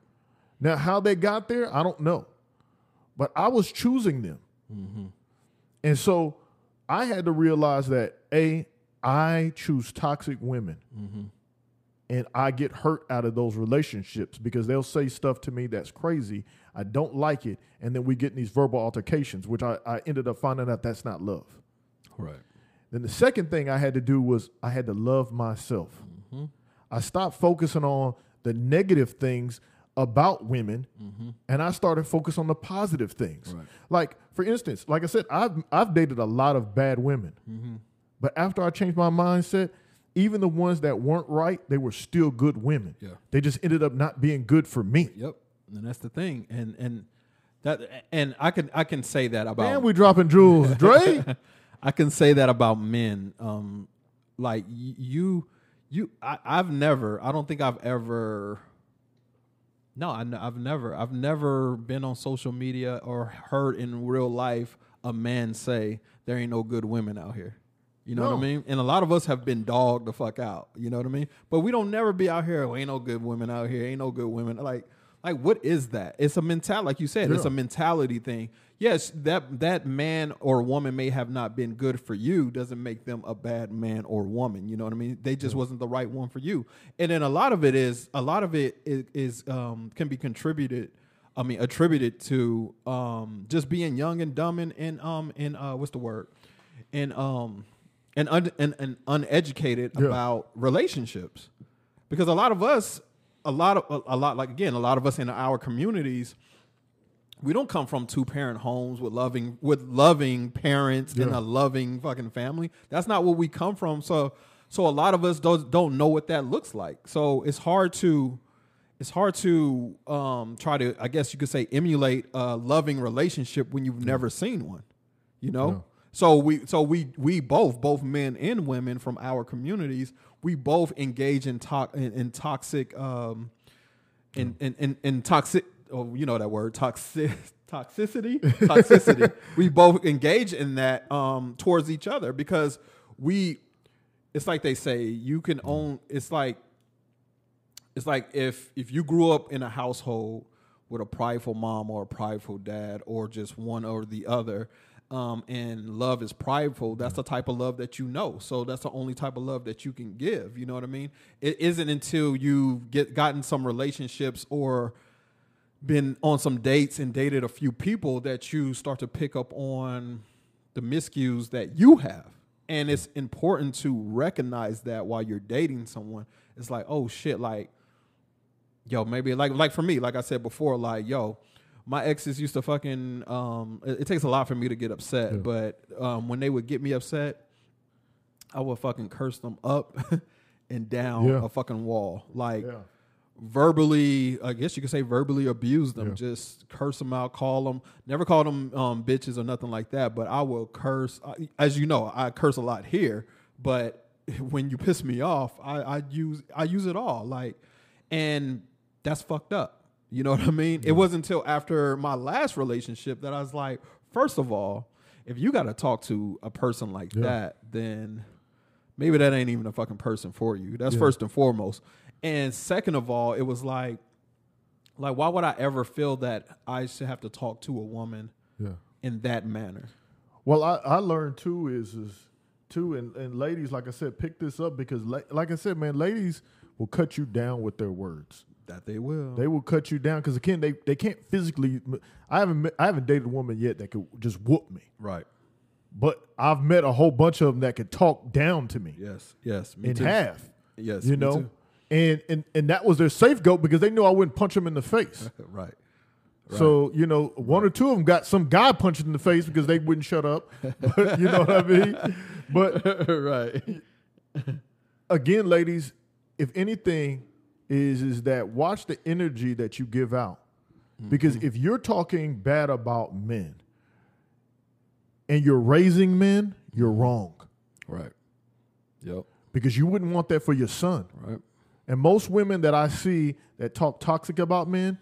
Now, how they got there, I don't know. But I was choosing them. Mm-hmm. And so I had to realize that, A, I choose toxic women. Mm-hmm. And I get hurt out of those relationships because they'll say stuff to me that's crazy. I don't like it. And then we get in these verbal altercations, which I, I ended up finding out that's not love. Right. Then the second thing I had to do was I had to love myself. Mm-hmm. I stopped focusing on the negative things about women, mm-hmm. and I started focus on the positive things. Right. Like, for instance, like I said, I've I've dated a lot of bad women, mm-hmm. but after I changed my mindset, even the ones that weren't right, they were still good women. Yeah. They just ended up not being good for me. Yep, and that's the thing. And and that and I can I can say that about. Man, we dropping jewels, Dre. I can say that about men. Um, like you, you, I, I've never. I don't think I've ever. No, I, I've never, I've never been on social media or heard in real life a man say there ain't no good women out here. You know no. what I mean? And a lot of us have been dogged the fuck out. You know what I mean? But we don't never be out here, oh, ain't no good women out here. Ain't no good women. Like, like what is that? It's a mentality. Like you said, yeah. it's a mentality thing. Yes, that that man or woman may have not been good for you, doesn't make them a bad man or woman. You know what I mean? They just yeah. wasn't the right one for you. And then a lot of it is, a lot of it is, is um, can be contributed I mean, attributed to um, just being young and dumb and, and um and uh, what's the word, and um and un- and, and uneducated yeah. about relationships, because a lot of us, a lot of a lot like again, a lot of us in our communities, we don't come from two parent homes with loving with loving parents yeah. and a loving fucking family. That's not where we come from. So so a lot of us don't don't know what that looks like. So it's hard to. It's hard to um, try to, I guess you could say, emulate a loving relationship when you've never seen one, you know? No. So we so we we both, both men and women from our communities, we both engage in, to- in, in toxic, um, in, in, in, in toxic, oh, you know that word, toxic, toxicity? Toxicity. We both engage in that um, towards each other because we, it's like they say, you can own, it's like, It's like if if you grew up in a household with a prideful mom or a prideful dad or just one or the other, um, and love is prideful, that's the type of love that you know. So that's the only type of love that you can give. You know what I mean? It isn't until you've get, gotten some relationships or been on some dates and dated a few people that you start to pick up on the miscues that you have. And it's important to recognize that while you're dating someone. It's like, oh, shit, like, yo, maybe like like for me, like I said before, like, yo, my exes used to fucking um, it, it takes a lot for me to get upset. Yeah. But um, when they would get me upset, I would fucking curse them up and down yeah. a fucking wall, like yeah. verbally. I guess you could say verbally abuse them, yeah. just curse them out, call them. Never call them um, bitches or nothing like that. But I will curse. I, as you know, I curse a lot here, but when you piss me off, I, I use I use it all, like, and that's fucked up. You know what I mean? Yeah. It wasn't until after my last relationship that I was like, first of all, if you got to talk to a person like yeah. that, then maybe that ain't even a fucking person for you. That's yeah. first and foremost. And second of all, it was like, like why would I ever feel that I should have to talk to a woman yeah. in that manner? Well, I, I learned too is is. Too, and, and ladies, like I said, pick this up because, la- like I said, man, ladies will cut you down with their words. That they will. They will cut you down because again, they, they can't physically. I haven't I haven't dated a woman yet that could just whoop me. Right. But I've met a whole bunch of them that could talk down to me. Yes. Yes. Me in too. Half. Yes. You know, and and and that was their safeguard because they knew I wouldn't punch them in the face. Right. Right. So, you know, one right. or two of them got some guy punched in the face because they wouldn't shut up. But, you know what I mean? But right. Again, ladies, if anything is is that watch the energy that you give out. Mm-hmm. Because if you're talking bad about men and you're raising men, you're wrong. Right. Yep. Because you wouldn't want that for your son. Right. And most women that I see that talk toxic about men,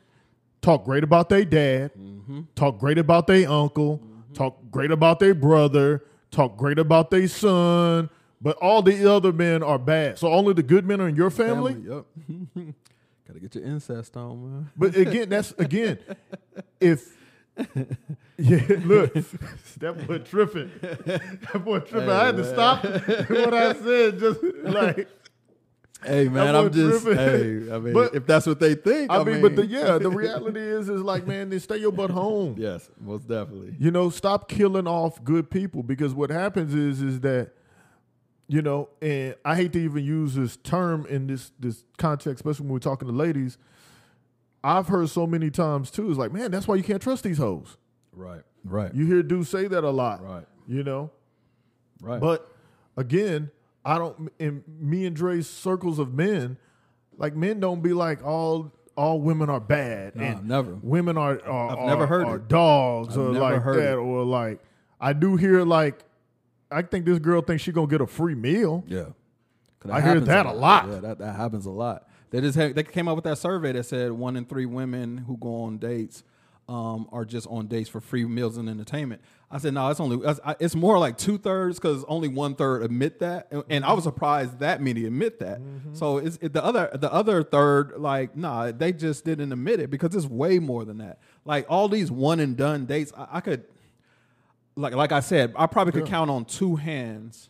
talk great about their dad, mm-hmm. talk great about their uncle, mm-hmm. talk great about their brother, talk great about their son, but all the other men are bad. So only the good men are in your family? family yep. Gotta get your incest on, man. But again, that's, again, if, yeah, look, that boy tripping. That boy tripping. Hey, I had man. to stop what I said, just like. Hey man, I'm just. Driven. Hey, I mean, but, if that's what they think, I, I mean, mean. But the, yeah, the reality is, is like, man, then stay your butt home. Yes, most definitely. You know, stop killing off good people because what happens is, is that, you know, and I hate to even use this term in this this context, especially when we're talking to ladies. I've heard so many times too. It's like, man, that's why you can't trust these hoes. Right, right. You hear dudes say that a lot. Right. You know. Right. But again. I don't, in me and Dre's circles of men, like men don't be like all all women are bad. Nah, and never. Women are are, I've are, never heard are dogs I've or never like heard that it. Or like I do hear like I think this girl thinks she's gonna get a free meal. Yeah, I hear that a lot. lot. Yeah, that, that happens a lot. They just have, they came up with that survey that said one in three women who go on dates um, are just on dates for free meals and entertainment. I said, no, it's only it's more like two thirds because only one third admit that, and, and I was surprised that many admit that. Mm-hmm. So it's it, the other the other third, like, nah, they just didn't admit it because it's way more than that. Like all these one and done dates, I, I could, like like I said, I probably could yeah. count on two hands.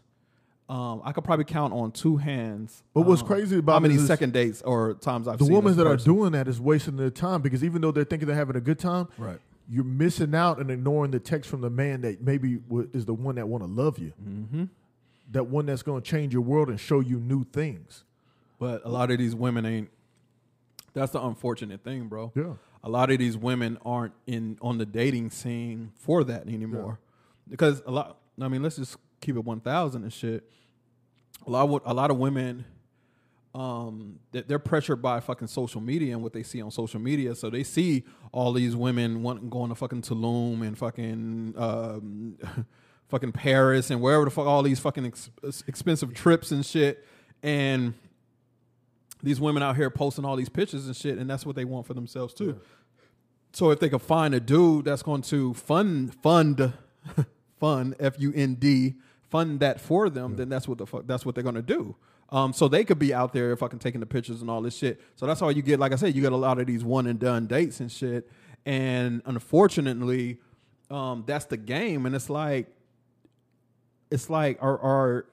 Um, I could probably count on two hands. But what's um, crazy about how many is second dates or times I've the seen the women that person. Are doing that is wasting their time because even though they're thinking they're having a good time, right. you're missing out and ignoring the text from the man that maybe w- is the one that want to love you, mm-hmm. that one that's going to change your world and show you new things. But a lot of these women ain't. That's the unfortunate thing, bro. Yeah, a lot of these women aren't in on the dating scene for that anymore, yeah. because a lot. I mean, let's just keep it one thousand and shit. A lot, of, a lot of women, um, they're pressured by fucking social media and what they see on social media. So they see all these women wanting, going to fucking Tulum and fucking, um, fucking Paris and wherever the fuck, all these fucking ex- expensive trips and shit. And these women out here posting all these pictures and shit, and that's what they want for themselves too. Yeah. So if they can find a dude that's going to fund, fund, fund, F U N D, fund that for them, yeah. then that's what the fuck that's what they're gonna do. Um, so they could be out there fucking taking the pictures and all this shit. So that's all you get. Like I said, you get a lot of these one and done dates and shit. And unfortunately, um, that's the game. And it's like, it's like, are are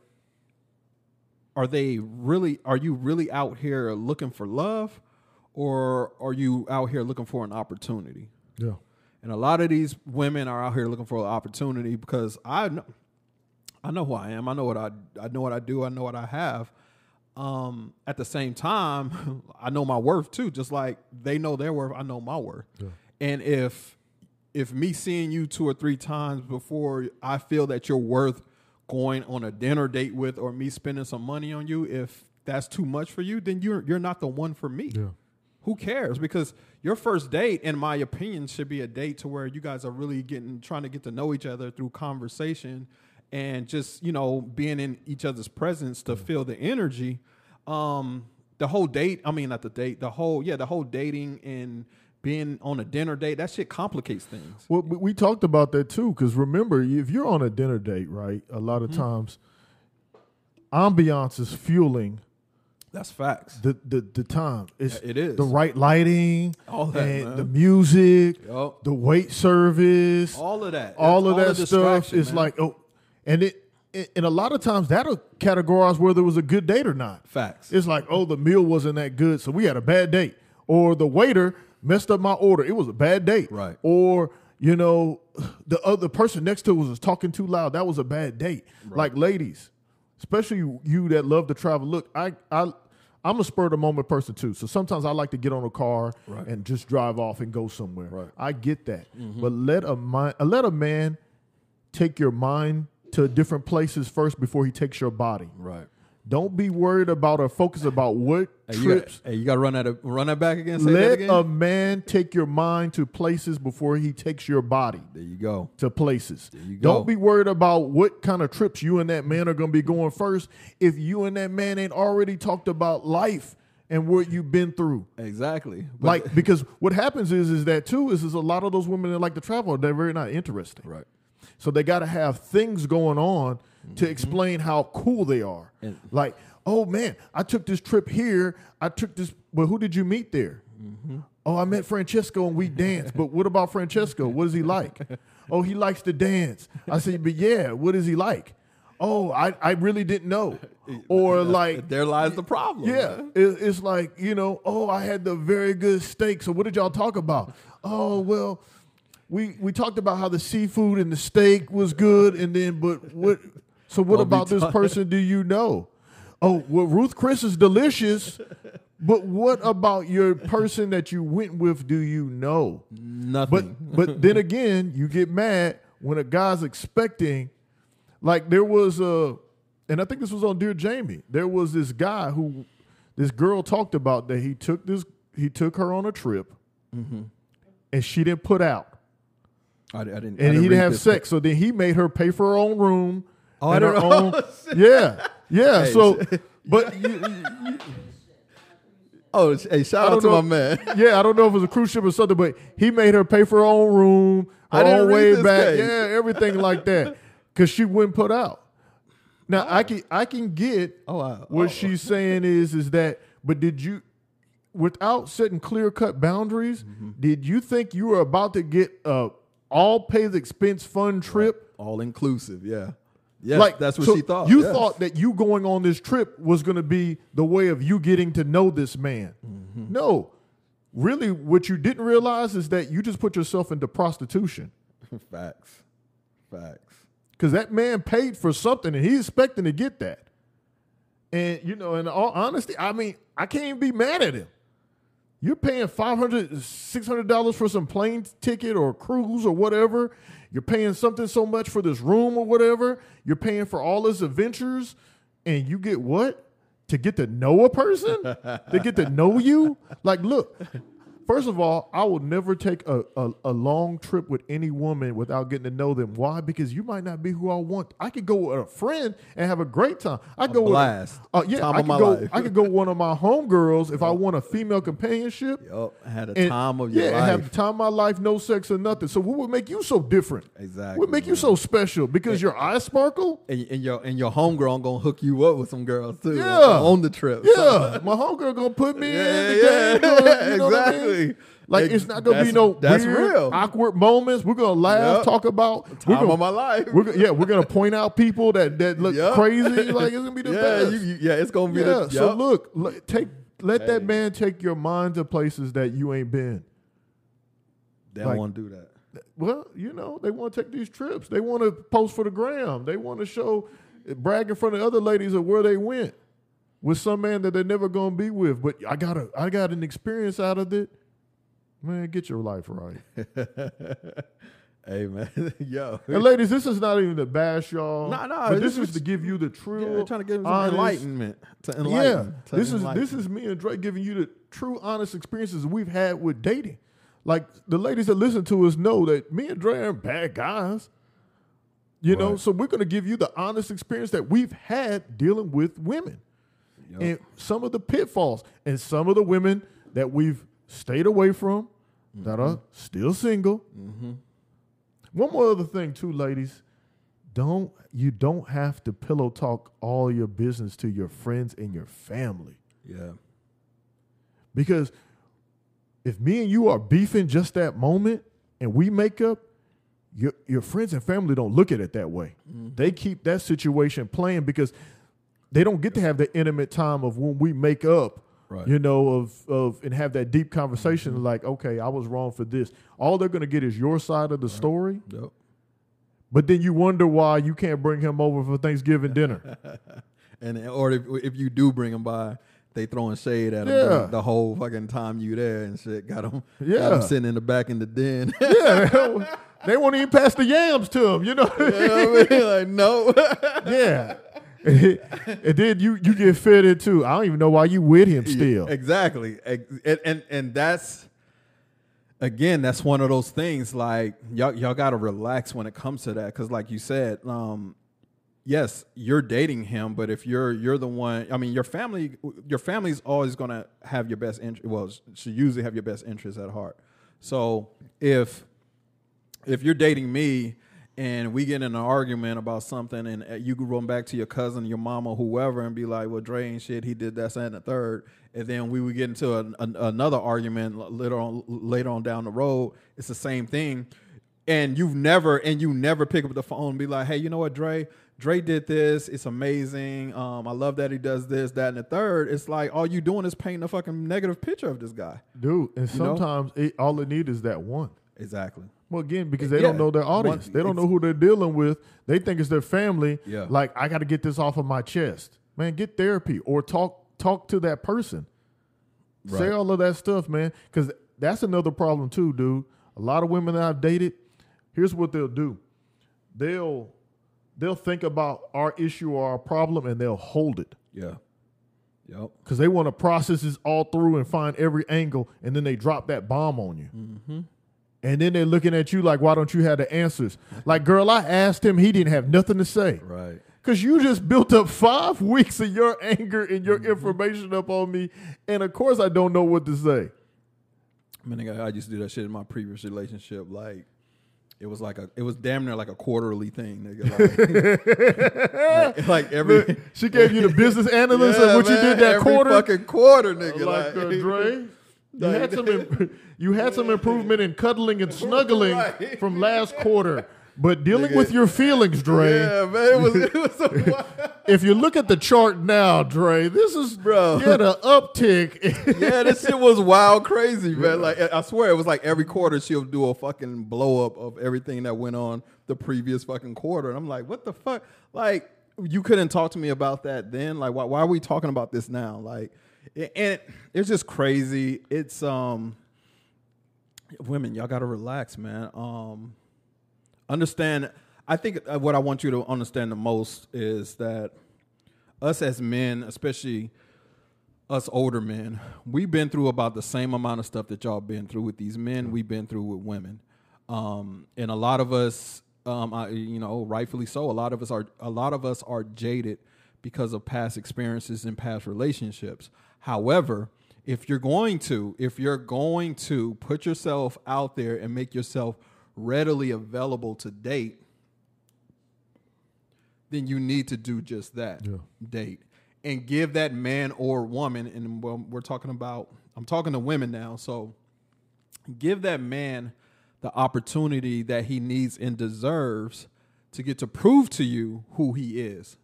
are they really? Are you really out here looking for love, or are you out here looking for an opportunity? Yeah. And a lot of these women are out here looking for an opportunity because I know. I know who I am. I know what I I know what I do. I know what I have. Um, at the same time, I know my worth too. Just like they know their worth, I know my worth. Yeah. And if if me seeing you two or three times before I feel that you're worth going on a dinner date with, or me spending some money on you, if that's too much for you, then you're you're not the one for me. Yeah. Who cares? Because your first date, in my opinion, should be a date to where you guys are really getting trying to get to know each other through conversation. And just, you know, being in each other's presence to feel the energy. Um, the whole date, I mean, not the date, the whole, yeah, the whole dating and being on a dinner date, that shit complicates things. Well, we talked about that too, because remember, if you're on a dinner date, right, a lot of mm-hmm. times ambiance is fueling. That's facts. The the, the time. It's yeah, it is. The right lighting, all that, and man. The music, yep. the wait service. All of that. All That's of all that the stuff is man. Like, oh. And it, and a lot of times that'll categorize whether it was a good date or not. Facts. It's like, oh, the meal wasn't that good, so we had a bad date. Or the waiter messed up my order. It was a bad date. Right. Or, you know, the other person next to us was talking too loud. That was a bad date. Right. Like, ladies, especially you, you that love to travel, look, I, I, I'm a spur-of-the-moment person, too. So sometimes I like to get on a car right. and just drive off and go somewhere. Right. I get that. Mm-hmm. But let a, mind, let a man take your mind to different places first before he takes your body. Right. Don't be worried about or focus about what hey, trips. You got, hey, you got to run that run that back again. Say let that again. A man take your mind to places before he takes your body. There you go. To places. There you go. Don't be worried about what kind of trips you and that man are going to be going first if you and that man ain't already talked about life and what you've been through. Exactly. But like because what happens is is that too is is a lot of those women that like to travel, they're very not interesting. Right. So they got to have things going on mm-hmm. to explain how cool they are. And like, oh, man, I took this trip here. I took this. Well, who did you meet there? Mm-hmm. Oh, I met Francesco and we danced. But what about Francesco? What is he like? Oh, he likes to dance. I said, but yeah, what is he like? Oh, I, I really didn't know. Or like. There lies the problem. Yeah. It, it's like, you know, oh, I had the very good steak. So what did y'all talk about? Oh, well. We we talked about how the seafood and the steak was good, and then but what? So what Don't about this person? Do you know? Oh well, Ruth Chris is delicious, but what about your person that you went with? Do you know? Nothing. But but then again, you get mad when a guy's expecting. Like there was a, and I think this was on Dear Jamie. There was this guy who, this girl talked about that he took this he took her on a trip, mm-hmm. and she didn't put out. I, I didn't, and I didn't he didn't have sex, book. So then he made her pay for her own room. Oh, and I her own, yeah, yeah. Hey, so, but you, you, Oh, hey, shout out to know, my man. Yeah, I don't know if it was a cruise ship or something, but he made her pay for her own room, her I didn't own way back. Case. Yeah, everything like that. Because she wouldn't put out. Now, oh. I can I can get oh, I, what oh. she's saying is, is that, but did you, without setting clear-cut boundaries, mm-hmm. did you think you were about to get a all-pays-expense fun trip? Right. All-inclusive, yeah. Yes, like, that's what so she thought. You yes. thought that you going on this trip was going to be the way of you getting to know this man. Mm-hmm. No. Really, what you didn't realize is that you just put yourself into prostitution. Facts. Facts. Because that man paid for something, and he's expecting to get that. And, you know, in all honesty, I mean, I can't be mad at him. You're paying five hundred dollars, six hundred dollars for some plane ticket or cruise or whatever. You're paying something so much for this room or whatever. You're paying for all his adventures, and you get what? To get to know a person? To get to know you? Like, look, first of all, I will never take a, a, a long trip with any woman without getting to know them. Why? Because you might not be who I want. I could go with a friend and have a great time. I go blast. With a, uh, yeah, time I of my go, life. I could go with one of my homegirls if I want a female companionship. Yup, I had a and, time of your yeah, life. Yeah, have the time of my life, no sex or nothing. So what would make you so different? Exactly. What would make man. you so special? Because and, your eyes sparkle? And, and your and your homegirl gonna hook you up with some girls too. Yeah. Like, on the trip. Yeah. My homegirl gonna put me yeah, in the yeah, game. Yeah, you know, exactly. Know like it, it's not gonna be no that's weird, real awkward moments. We're gonna laugh, yep. talk about time we're gonna, of my life. We're gonna, yeah, we're gonna point out people that that look yep. crazy. Like it's gonna be the yeah, best. You, you, yeah, it's gonna be yeah. the. Yep. So look, let, take let hey. that man take your mind to places that you ain't been. They like, want to do that. Well, you know, they want to take these trips. They want to post for the gram. They want to show, brag in front of other ladies of where they went. With some man that they're never gonna be with, but I got a, I got an experience out of it. Man, get your life right. Hey man, yo. And ladies, this is not even to bash y'all. No, nah, no. Nah, but this is to give you the true, yeah, trying to give you honest, enlightenment. To enlighten. Yeah, to this enlighten. is this is me and Dre giving you the true, honest experiences we've had with dating. Like the ladies that listen to us know that me and Dre aren't bad guys. You right. know, so we're gonna give you the honest experience that we've had dealing with women. Yep. And some of the pitfalls and some of the women that we've stayed away from mm-hmm. that are still single. Mm-hmm. One more other thing too, ladies. Don't you don't have to pillow talk all your business to your friends and your family. Yeah. Because if me and you are beefing just that moment and we make up, your your friends and family don't look at it that way. Mm-hmm. They keep that situation playing because they don't get to have the intimate time of when we make up, right. you know, of of and have that deep conversation mm-hmm. like, okay, I was wrong for this. All they're going to get is your side of the right. story. Yep. But then you wonder why you can't bring him over for Thanksgiving dinner. and Or if, if you do bring him by, they throwing shade at him yeah. the whole fucking time you there and shit. Got him, yeah. got him sitting in the back in the den. yeah. They won't even pass the yams to him, you know. You know what I mean? Like, no. yeah. and then you, you get fed in too. I don't even know why you with him still. Exactly. And and, and that's, again, that's one of those things like y'all, y'all got to relax when it comes to that. Because like you said, um, yes, you're dating him, but if you're you're the one, I mean, your family, your family's always going to have your best interest. Well, she usually have your best interests at heart. So if if you're dating me, and we get in an argument about something, and you can run back to your cousin, your mama, whoever, and be like, well, Dre ain't shit, he did that, that, and the third. And then we would get into an, an, another argument later on, later on down the road. It's the same thing. And you've never, and you never pick up the phone and be like, hey, you know what, Dre? Dre did this. It's amazing. Um, I love that he does this, that, and the third. It's like all you doing is painting a fucking negative picture of this guy. Dude, and you sometimes it, all it need is that one. Exactly. Well, again, because they yeah. don't know their audience. They don't know who they're dealing with. They think it's their family. Yeah. Like, I got to get this off of my chest. Man, get therapy or talk talk to that person. Right. Say all of that stuff, man, because that's another problem too, dude. A lot of women that I've dated, here's what they'll do. They'll they'll think about our issue or our problem, and they'll hold it. Yeah. Yep. Because they want to process this all through and find every angle, and then they drop that bomb on you. Mm-hmm. And then they're looking at you like, why don't you have the answers? Like, girl, I asked him. He didn't have nothing to say. Right. because you just built up five weeks of your anger and your mm-hmm. information up on me. And of course, I don't know what to say. I mean, I used to do that shit in my previous relationship. Like, it was like a, it was damn near like a quarterly thing, nigga. Like, like, like every, she gave you the business analyst yeah, of what man, you did that every quarter, fucking quarter, nigga. Like, like uh, Dre, you had some, imp- you had some improvement in cuddling and snuggling right. from last quarter. But dealing nigga. with your feelings, Dre. Yeah, man. It was, it was so if you look at the chart now, Dre, this is bro. You had an uptick. Yeah, this shit was wild crazy, man. Yeah. Like I swear, it was like every quarter she'll do a fucking blow up of everything that went on the previous fucking quarter. And I'm like, what the fuck? Like, you couldn't talk to me about that then? Like, why, why are we talking about this now? Like, and it, it's just crazy. It's um women, y'all gotta relax, man. Um Understand, I think what I want you to understand the most is that us as men, especially us older men, we've been through about the same amount of stuff that y'all been through with these men, we've been through with women. Um, and a lot of us, um, I, you know, rightfully so, a lot of us are a lot of us are jaded because of past experiences and past relationships. However, if you're going to, if you're going to put yourself out there and make yourself readily available to date, then you need to do just that, yeah. date, and give that man or woman, and we're talking about, I'm talking to women now, so give that man the opportunity that he needs and deserves to get to prove to you who he is.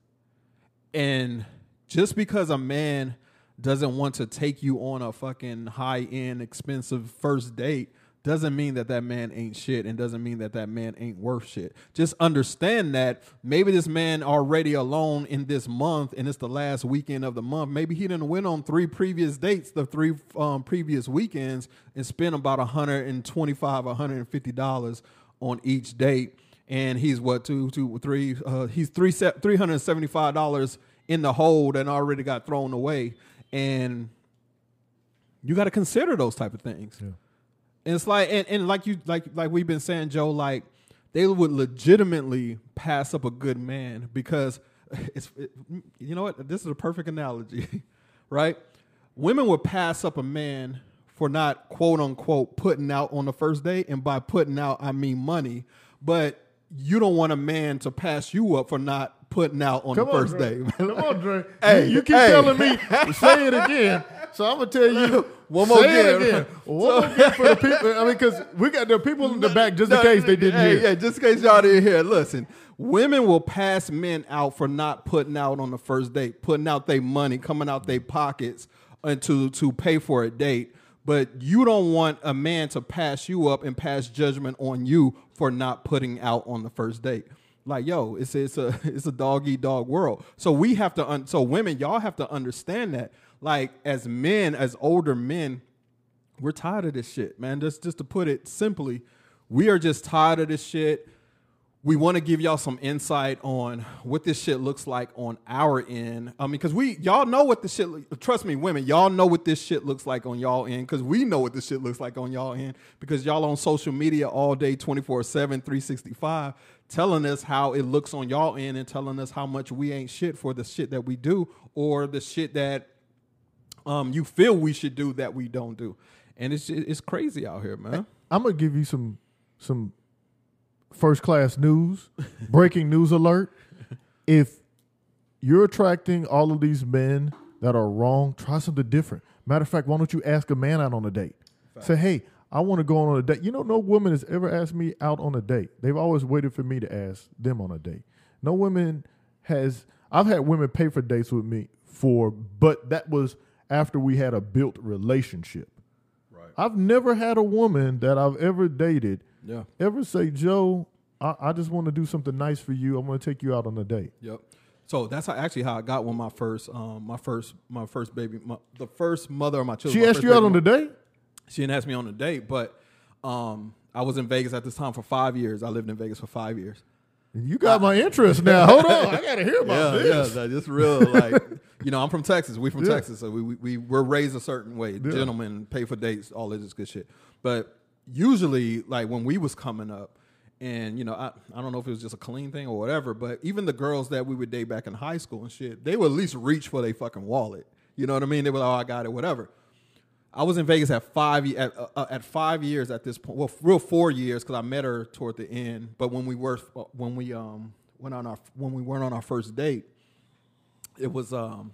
And just because a man doesn't want to take you on a fucking high-end, expensive first date doesn't mean that that man ain't shit and doesn't mean that that man ain't worth shit. Just understand that maybe this man already alone in this month and it's the last weekend of the month. Maybe he didn't went on three previous dates, the three um, previous weekends, and spent about one hundred twenty-five dollars, one hundred fifty dollars on each date. And he's what, two, two, three, uh, he's three, three hundred seventy-five dollars in the hole that already got thrown away. And you got to consider those type of things. Yeah. And it's like, and, and like you, like like we've been saying, Joe, like they would legitimately pass up a good man because it's, it, you know what? This is a perfect analogy, right? Women would pass up a man for not quote unquote putting out on the first date, and by putting out, I mean money. But you don't want a man to pass you up for not putting out on Come the on, first Dre. date. Come on, Dre. Hey, you, you keep hey. telling me to say it again. So I'm gonna tell you one more say again. It again. One so, more again for the people. I mean, because we got the people in the back just no, in case they didn't hey, hear. Yeah, just in case y'all didn't hear. Listen, women will pass men out for not putting out on the first date, putting out their money, coming out their pockets, and to, to pay for a date. But you don't want a man to pass you up and pass judgment on you for not putting out on the first date. Like, yo, it's it's a it's a dog eat dog world. So we have to. Un- so women, y'all have to understand that. Like, as men, as older men, we're tired of this shit, man. Just, just to put it simply, we are just tired of this shit. We want to give y'all some insight on what this shit looks like on our end. I mean, because we, y'all know what this shit, trust me, women, y'all know what this shit looks like on y'all end, because we know what this shit looks like on y'all end, because y'all on social media all day, twenty-four seven, three sixty-five, telling us how it looks on y'all end and telling us how much we ain't shit for the shit that we do or the shit that Um, you feel we should do that we don't do. And it's it's crazy out here, man. I'm going to give you some some first-class news, breaking news alert. If you're attracting all of these men that are wrong, try something different. Matter of fact, why don't you ask a man out on a date? Fact. Say, hey, I want to go on a date. You know, no woman has ever asked me out on a date. They've always waited for me to ask them on a date. No woman has – I've had women pay for dates with me for – but that was – after we had a built relationship. Right. I've never had a woman that I've ever dated yeah. ever say, Joe, I, I just want to do something nice for you. I want to take you out on a date. Yep. So that's how, actually how I got with my first, um, my first, my first baby, my, the first mother of my children. She asked you out on a date? She didn't ask me on a date, but um, I was in Vegas at this time for five years. I lived in Vegas for five years. You got my interest now. Hold on. I got to hear about yeah, this. Yeah, it's real. Like, you know, I'm from Texas. We from yeah. Texas. So we, we, we we're raised a certain way. Yeah. Gentlemen, pay for dates, all of this good shit. But usually, like, when we was coming up And, you know, I, I don't know if it was just a clean thing or whatever, but even the girls that we would date back in high school and shit, they would at least reach for their fucking wallet. You know what I mean? They were like, oh, I got it, whatever. I was in Vegas at five at, uh, at five years at this point. Well, real four years because I met her toward the end. But when we were when we um went on our when we weren't on our first date, it was um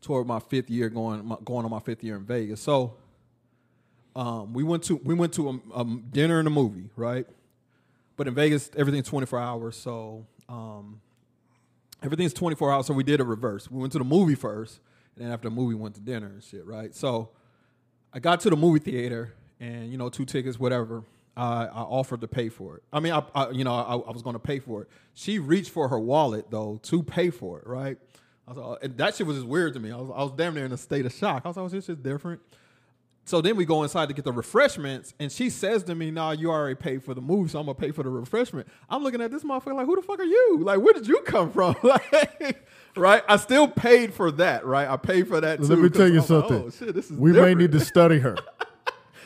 toward my fifth year going my, going on my fifth year in Vegas. So um we went to we went to a, a dinner and a movie, right? But in Vegas, everything's twenty-four hours, so um everything's twenty-four hours. So we did a reverse. We went to the movie first, and then after the movie, went to dinner and shit, right? So I got to the movie theater and, you know, two tickets, whatever. I, I offered to pay for it. I mean, I, I you know, I, I was going to pay for it. She reached for her wallet, though, to pay for it, right? I was, and that shit was just weird to me. I was, I was damn near in a state of shock. I was like, this shit's different. So then we go inside to get the refreshments, and she says to me, nah, you already paid for the movie, so I'm going to pay for the refreshment. I'm looking at this motherfucker like, who the fuck are you? Like, where did you come from? Like, right? I still paid for that, right? I paid for that, Let too. Let me tell you I'm something. Like, oh, shit, this is we different. May need to study her.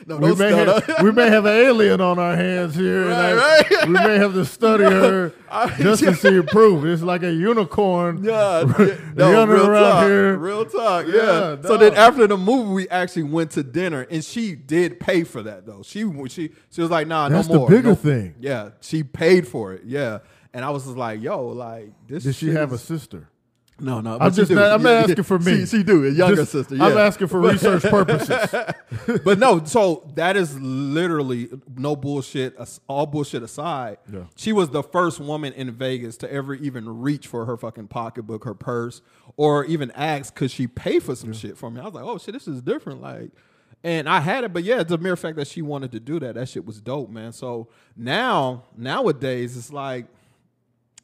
No, we, may have, we may have an alien on our hands here. Right, and I, right. We may have to study her I, just yeah. to see it prove. It's like a unicorn. Yeah, yeah. No, real around talk. Here. Real talk. Yeah. yeah no. So then after the movie, we actually went to dinner, and she did pay for that though. She she she was like, "Nah, That's no more." That's the bigger no, thing. Yeah, she paid for it. Yeah, and I was just like, "Yo, like this." Did she have a sister? No, no. I'm just. Not, I'm yeah, not asking for me. She, she do a younger just, sister. Yeah. I'm asking for research purposes. But no, so that is literally no bullshit. All bullshit aside, yeah. She was the first woman in Vegas to ever even reach for her fucking pocketbook, her purse, or even ask could she pay for some yeah. shit for me. I was like, oh shit, this is different. Like, and I had it, but yeah, the mere fact that she wanted to do that, that shit was dope, man. So now, nowadays, it's like,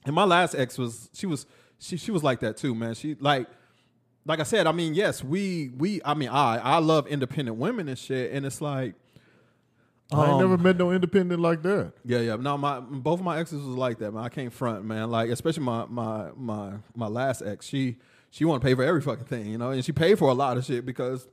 and my last ex was she was. She she was like that too, man. She like, like I said, I mean, yes, we we. I mean, I I love independent women and shit, and it's like, um, I ain't never met no independent like that. Yeah, yeah. No, my both of my exes was like that, man. I can't front, man. Like especially my my my my last ex. She she wanted to pay for every fucking thing, you know, and she paid for a lot of shit because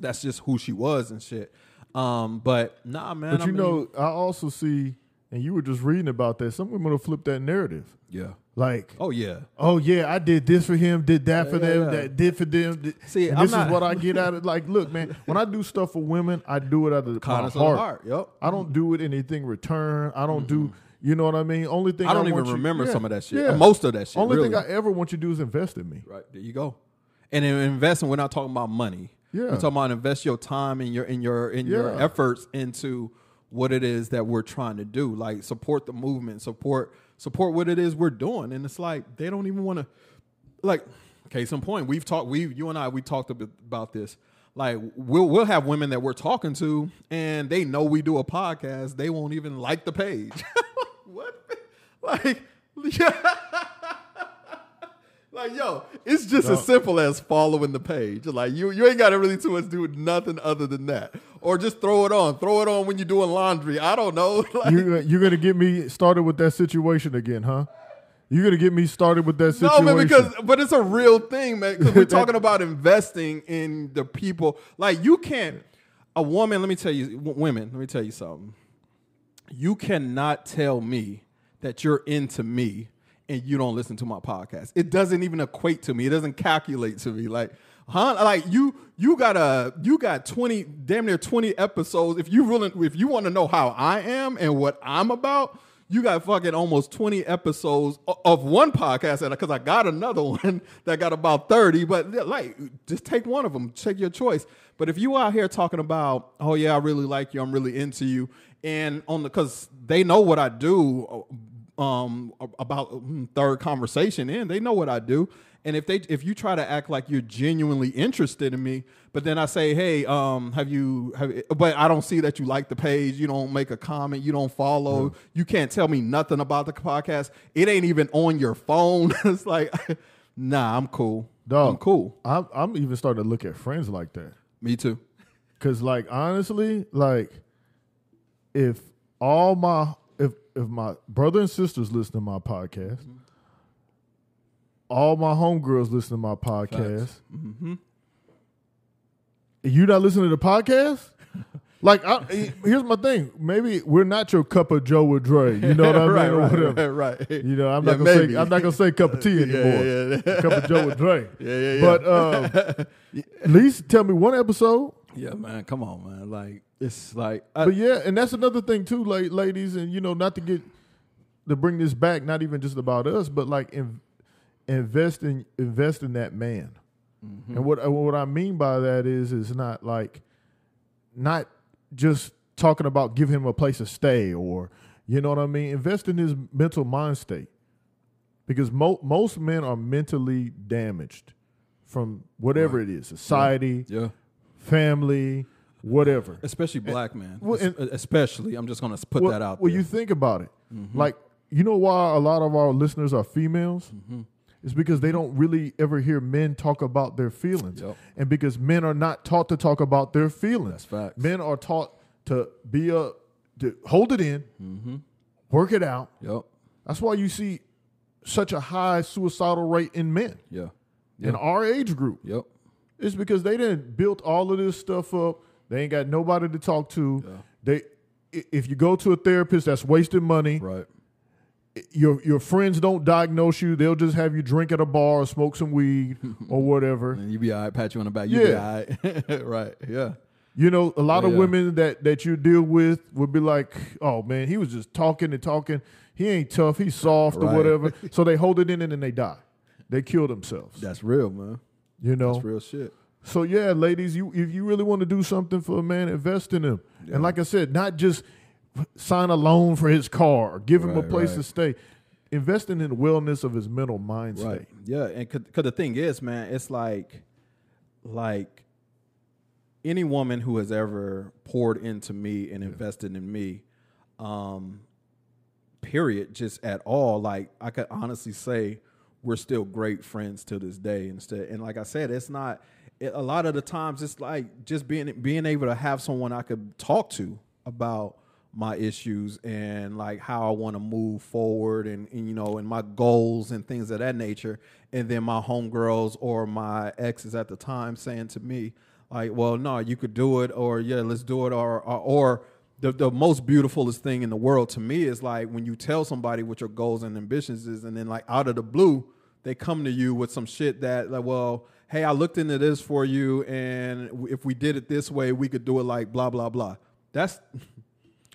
that's just who she was and shit. Um, but nah, man. But you I mean, know, I also see, and you were just reading about that. Some women will flip that narrative. Yeah. Like, oh yeah, oh yeah, I did this for him, did that yeah, for them, yeah. that did for them. Did, See, and this not, is what I get out of. Like, look, man, when I do stuff for women, I do it out of the heart. heart. Yep. I don't do it anything return. I don't mm-hmm. do, you know what I mean. Only thing I don't I even remember you, some yeah, of that shit. Yeah. Most of that shit. Only really. thing I ever want you to do is invest in me. Right there, you go. And in investing, we're not talking about money. Yeah, we're talking about invest your time and your in your in yeah. your efforts into what it is that we're trying to do. Like support the movement, support. Support what it is we're doing, and it's like they don't even want to. Like, case in point, we've talked. We, you and I, we talked about this. Like, we'll we'll have women that we're talking to, and they know we do a podcast. They won't even like the page. What? Like, yeah. Like, yo, it's just no. as simple as following the page. Like, you you ain't got to really too much do nothing other than that. Or just throw it on. Throw it on when you're doing laundry. I don't know. Like, you, you're going to get me started with that situation again, huh? You're going to get me started with that situation. No, man, because, but it's a real thing, man. Because we're talking about investing in the people. Like, you can't, a woman, let me tell you, women, let me tell you something. You cannot tell me that you're into me and you don't listen to my podcast. It doesn't even equate to me. It doesn't calculate to me. Like, huh? Like you, you got a, you got twenty, damn near twenty episodes. If you really, if you want to know how I am and what I'm about, you got fucking almost twenty episodes of one podcast. And because I got another one that got about thirty, but like, just take one of them. Take your choice. But if you out here talking about, oh yeah, I really like you, I'm really into you, and on the, because they know what I do. Um, about third conversation in, they know what I do. And if they, if you try to act like you're genuinely interested in me, but then I say, hey, um, have you, have, but I don't see that you like the page. You don't make a comment. You don't follow. Mm. You can't tell me nothing about the podcast. It ain't even on your phone. It's like, nah, I'm cool. Dog, I'm cool. I'm, I'm even starting to look at friends like that. Me too. Cause like, honestly, like if all my, If if my brother and sisters listen to my podcast, mm-hmm. all my homegirls listen to my podcast, mm-hmm. you not listening to the podcast? Like, I, here's my thing. Maybe we're not your cup of Joe with Dre. You know what I mean? right, or whatever. Right, right. You know, I'm yeah, not gonna say, I'm not gonna say cup of tea anymore. Yeah, yeah. Cup of Joe with Dre. Yeah, yeah, yeah. But um, at least tell me one episode. Yeah, man. Come on, man. Like it's like. I, but yeah, and that's another thing too, like, ladies, and you know, not to get to bring this back. Not even just about us, but like in, invest in invest in that man. Mm-hmm. And what what I mean by that is is not like not. just talking about giving him a place to stay or, you know what I mean? Invest in his mental mind state because mo- most men are mentally damaged from whatever right. it is, society, yeah. Yeah. family, whatever. Especially black and, men. Well, and, Especially. I'm just going to put well, that out well, there. Well, you think about it. Mm-hmm. Like, you know why a lot of our listeners are females? Mm-hmm. It's because they don't really ever hear men talk about their feelings. Yep. And because men are not taught to talk about their feelings. That's facts. Men are taught to be a, to hold it in, mm-hmm. work it out. Yep. That's why you see such a high suicidal rate in men. Yeah. Yep. In our age group. Yep. It's because they didn't build all of this stuff up. They ain't got nobody to talk to. Yeah. They, if you go to a therapist, that's wasted money. Right. Your your friends don't diagnose you. They'll just have you drink at a bar or smoke some weed or whatever. And you be all right, pat you on the back. You yeah. be all right. right, yeah. You know, a lot yeah, of women that, that you deal with would be like, oh, man, he was just talking and talking. He ain't tough. He's soft right. or whatever. So they hold it in and then they die. They kill themselves. That's real, man. You know? That's real shit. So, yeah, ladies, you if you really want to do something for a man, invest in him. Yeah. And like I said, not just... sign a loan for his car, or give him right, a place right. to stay, investing in the wellness of his mental mind state. Right. Yeah, and because the thing is, man, it's like, like any woman who has ever poured into me and yeah. invested in me, um, period, just at all, like I could honestly say we're still great friends to this day. Instead, and like I said, it's not it, a lot of the times. It's like just being being able to have someone I could talk to about my issues and like how I want to move forward and, and, you know, and my goals and things of that nature. And then my homegirls or my exes at the time saying to me like, well, no, you could do it or yeah, let's do it. Or, or, or the, the most beautifulest thing in the world to me is like when you tell somebody what your goals and ambitions is and then like out of the blue, they come to you with some shit that like, well, hey, I looked into this for you. And if we did it this way, we could do it like blah, blah, blah. That's...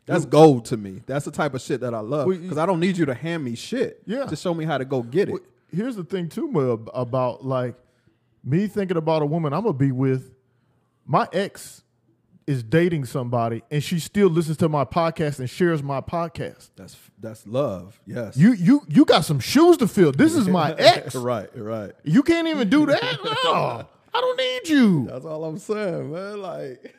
That's gold to me. That's the type of shit that I love because I don't need you to hand me shit. Yeah. Just show me how to go get it. Well, here's the thing, too, about, like, me thinking about a woman I'm going to be with. My ex is dating somebody, and she still listens to my podcast and shares my podcast. That's that's love, yes. You you you got some shoes to fill. This is my ex. Right, right. You can't even do that? No. I don't need you. That's all I'm saying, man. Like...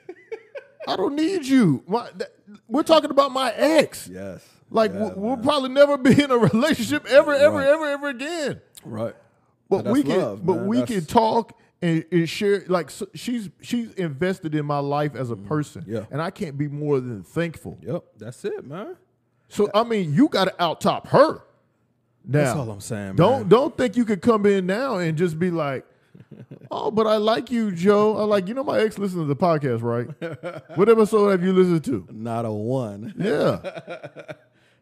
I don't need you. My, th- we're talking about my ex. Yes. Like, yeah, w- we'll probably never be in a relationship ever, ever, right. ever, ever again. Right. But we can love, but man. we that's... can talk and, and share. Like, so she's she's invested in my life as a mm. person. Yeah. And I can't be more than thankful. Yep. That's it, man. So, that... I mean, you got to out-top her now. That's all I'm saying, don't, man. Don't think you could come in now and just be like, oh, but I like you, Joe. I like, you know, my ex listens to the podcast, right? What episode have you listened to? Not a one. Yeah.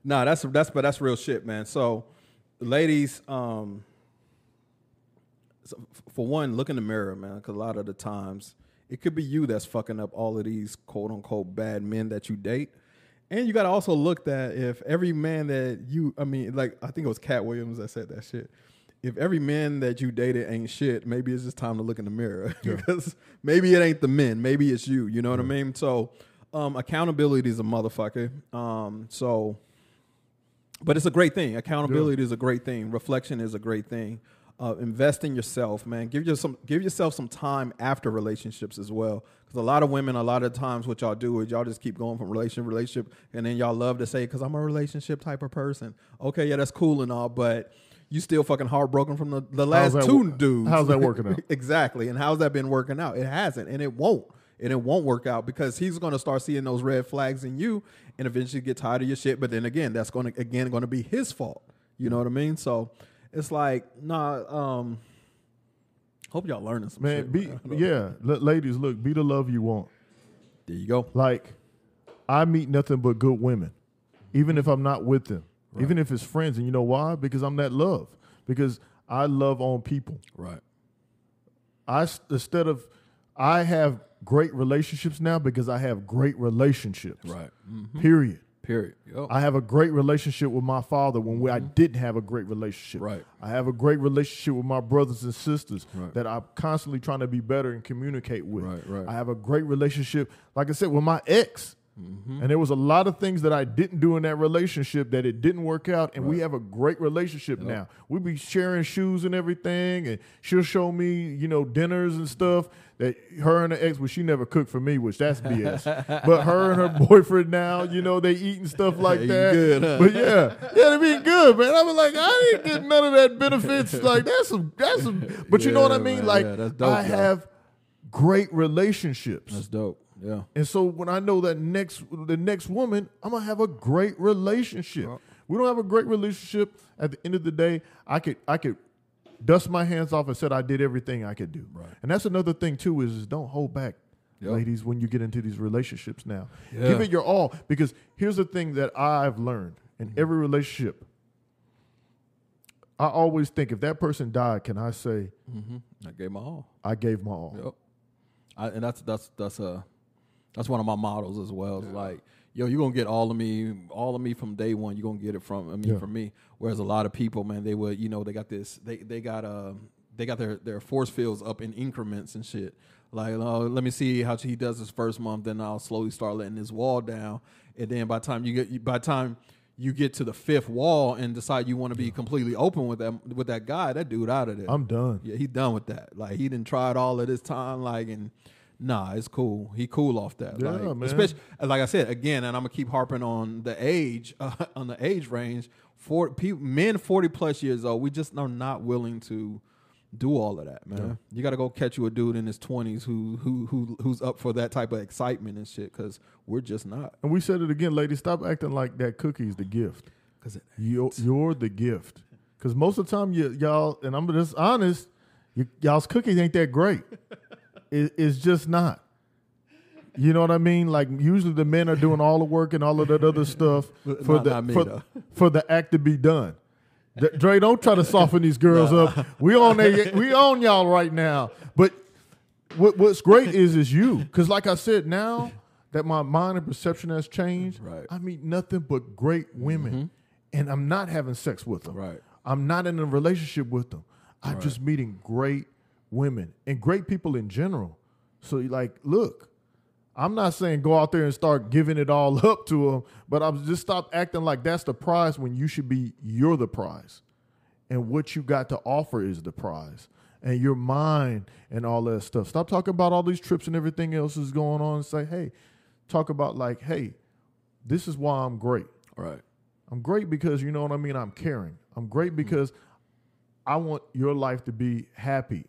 No, nah, that's that's but that's real shit, man. So, ladies, um, so for one, look in the mirror, man, because a lot of the times it could be you that's fucking up all of these quote unquote bad men that you date. And you got to also look that if every man that you, I mean, like, I think it was Cat Williams that said that shit. If every man that you dated ain't shit, maybe it's just time to look in the mirror yeah. because maybe it ain't the men. Maybe it's you. You know what yeah. I mean? So um, accountability is a motherfucker. Um, so, but it's a great thing. Accountability yeah. is a great thing. Reflection is a great thing. Uh, invest in yourself, man. Give yourself some, give yourself some time after relationships as well. Because a lot of women, a lot of times what y'all do is y'all just keep going from relationship to relationship. And then y'all love to say, because I'm a relationship type of person. Okay, yeah, that's cool and all, but... you still fucking heartbroken from the, the last two dudes. How's that working out? Exactly. And how's that been working out? It hasn't. And it won't. And it won't work out because he's going to start seeing those red flags in you and eventually get tired of your shit. But then again, that's going to, again, going to be his fault. You know what I mean? So it's like, nah, um, hope y'all learning some man, shit. Be, man, yeah. L- ladies, look, be the love you want. There you go. Like, I meet nothing but good women, even if I'm not with them, right. even if it's friends. And you know why? Because I'm that love. Because I love on people. Right. I instead of I have great relationships now because I have great relationships. Right. Mm-hmm. Period. Period. Yo. I have a great relationship with my father when we, I didn't have a great relationship. Right. I have a great relationship with my brothers and sisters right. that I'm constantly trying to be better and communicate with. Right, right. I have a great relationship, like I said, with my ex. Mm-hmm. And there was a lot of things that I didn't do in that relationship that it didn't work out. And right. we have a great relationship yep. now. We be sharing shoes and everything. And she'll show me, you know, dinners and stuff that her and her ex, well, she never cooked for me, which that's B S. But her and her boyfriend now, you know, they eating stuff like yeah, that. Good, huh? But yeah, yeah, they be good, man. I was like, I didn't get none of that benefits. Like that's some, that's some. But yeah, you know what I mean? Man, like yeah, that's dope, I though. have great relationships. That's dope. Yeah. And so when I know that next the next woman, I'm going to have a great relationship. Right. We don't have a great relationship. At the end of the day, I could I could dust my hands off and said I did everything I could do. Right. And that's another thing, too, is, is don't hold back, yep. ladies, when you get into these relationships now. Yeah. Give it your all. Because here's the thing that I've learned in mm-hmm. every relationship. I always think, if that person died, can I say, mm-hmm. I gave my all. I gave my all. Yep. I, and that's that's that's a... Uh, That's one of my models as well. Yeah. Like, yo, you're going to get all of me, all of me from day one. You're going to get it from I mean, yeah. from me. Whereas a lot of people, man, they would, you know, they got this, they they got uh, they got their, their force fields up in increments and shit. Like, oh, let me see how he does this first month, then I'll slowly start letting this wall down. And then by the time you get, by the time you get to the fifth wall and decide you want to be yeah. completely open with that with that guy, that dude out of there. I'm done. Yeah, he done with that. Like, he didn't try it all of this time. Like, and. Nah, it's cool. He cool off that. Yeah, like, man. Especially, like I said, again, and I'm going to keep harping on the age, uh, on the age range. For people, men forty plus years old, we just are not willing to do all of that, man. Yeah. You got to go catch you a dude in his twenties who who who who's up for that type of excitement and shit, because we're just not. And we said it again, ladies. Stop acting like that cookie's the gift. Because you're, you're the gift. Because most of the time, you, y'all, and I'm just honest, you, y'all's cookies ain't that great. It's just not. You know what I mean? Like, usually the men are doing all the work and all of that other stuff for not the not me, for, for the act to be done. D- Dre, don't try to soften these girls no. up. We on they, we on y'all right now. But what, what's great is is you, because like I said, now that my mind and perception has changed, right. I meet nothing but great women, mm-hmm. and I'm not having sex with them. Right. I'm not in a relationship with them. I'm right. just meeting great. women and great people in general. So, like, look, I'm not saying go out there and start giving it all up to them, but I'm just stop acting like that's the prize when you should be, you're the prize. And what you got to offer is the prize. And your mind and all that stuff. Stop talking about all these trips and everything else is going on and say, hey, talk about like, hey, this is why I'm great. Right. I'm great because, you know what I mean? I'm caring. I'm great because mm-hmm. I want your life to be happy.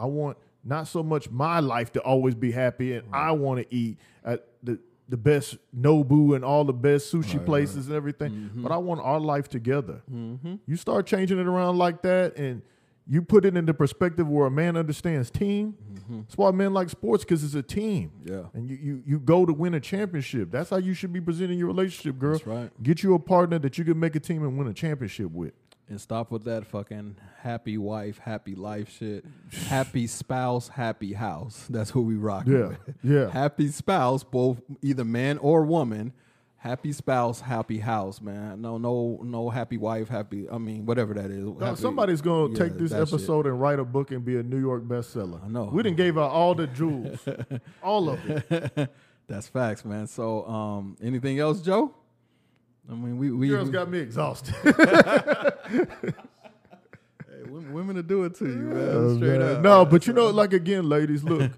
I want not so much my life to always be happy, and right. I want to eat at the, the best Nobu and all the best sushi right, places right. and everything, mm-hmm. but I want our life together. Mm-hmm. You start changing it around like that, and you put it into perspective where a man understands team. Mm-hmm. That's why men like sports, because it's a team. Yeah. And you, you you go to win a championship. That's how you should be presenting your relationship, girl. That's right. Get you a partner that you can make a team and win a championship with. And stop with that fucking happy wife, happy life shit. Happy spouse, happy house. That's who we rock yeah, with. Yeah. Happy spouse, both either man or woman. Happy spouse, happy house, man. No, no, no happy wife, happy, I mean, whatever that is. No, somebody's going to yeah, take this episode shit. and write a book and be a New York bestseller. I know. We done gave out all the jewels. All of it. That's facts, man. So um, anything else, Joe? I mean, we, we girls we, got me exhausted. Hey, women, women will do it to you, man. Oh, Straight man. up. No, but you know, like again, ladies, look,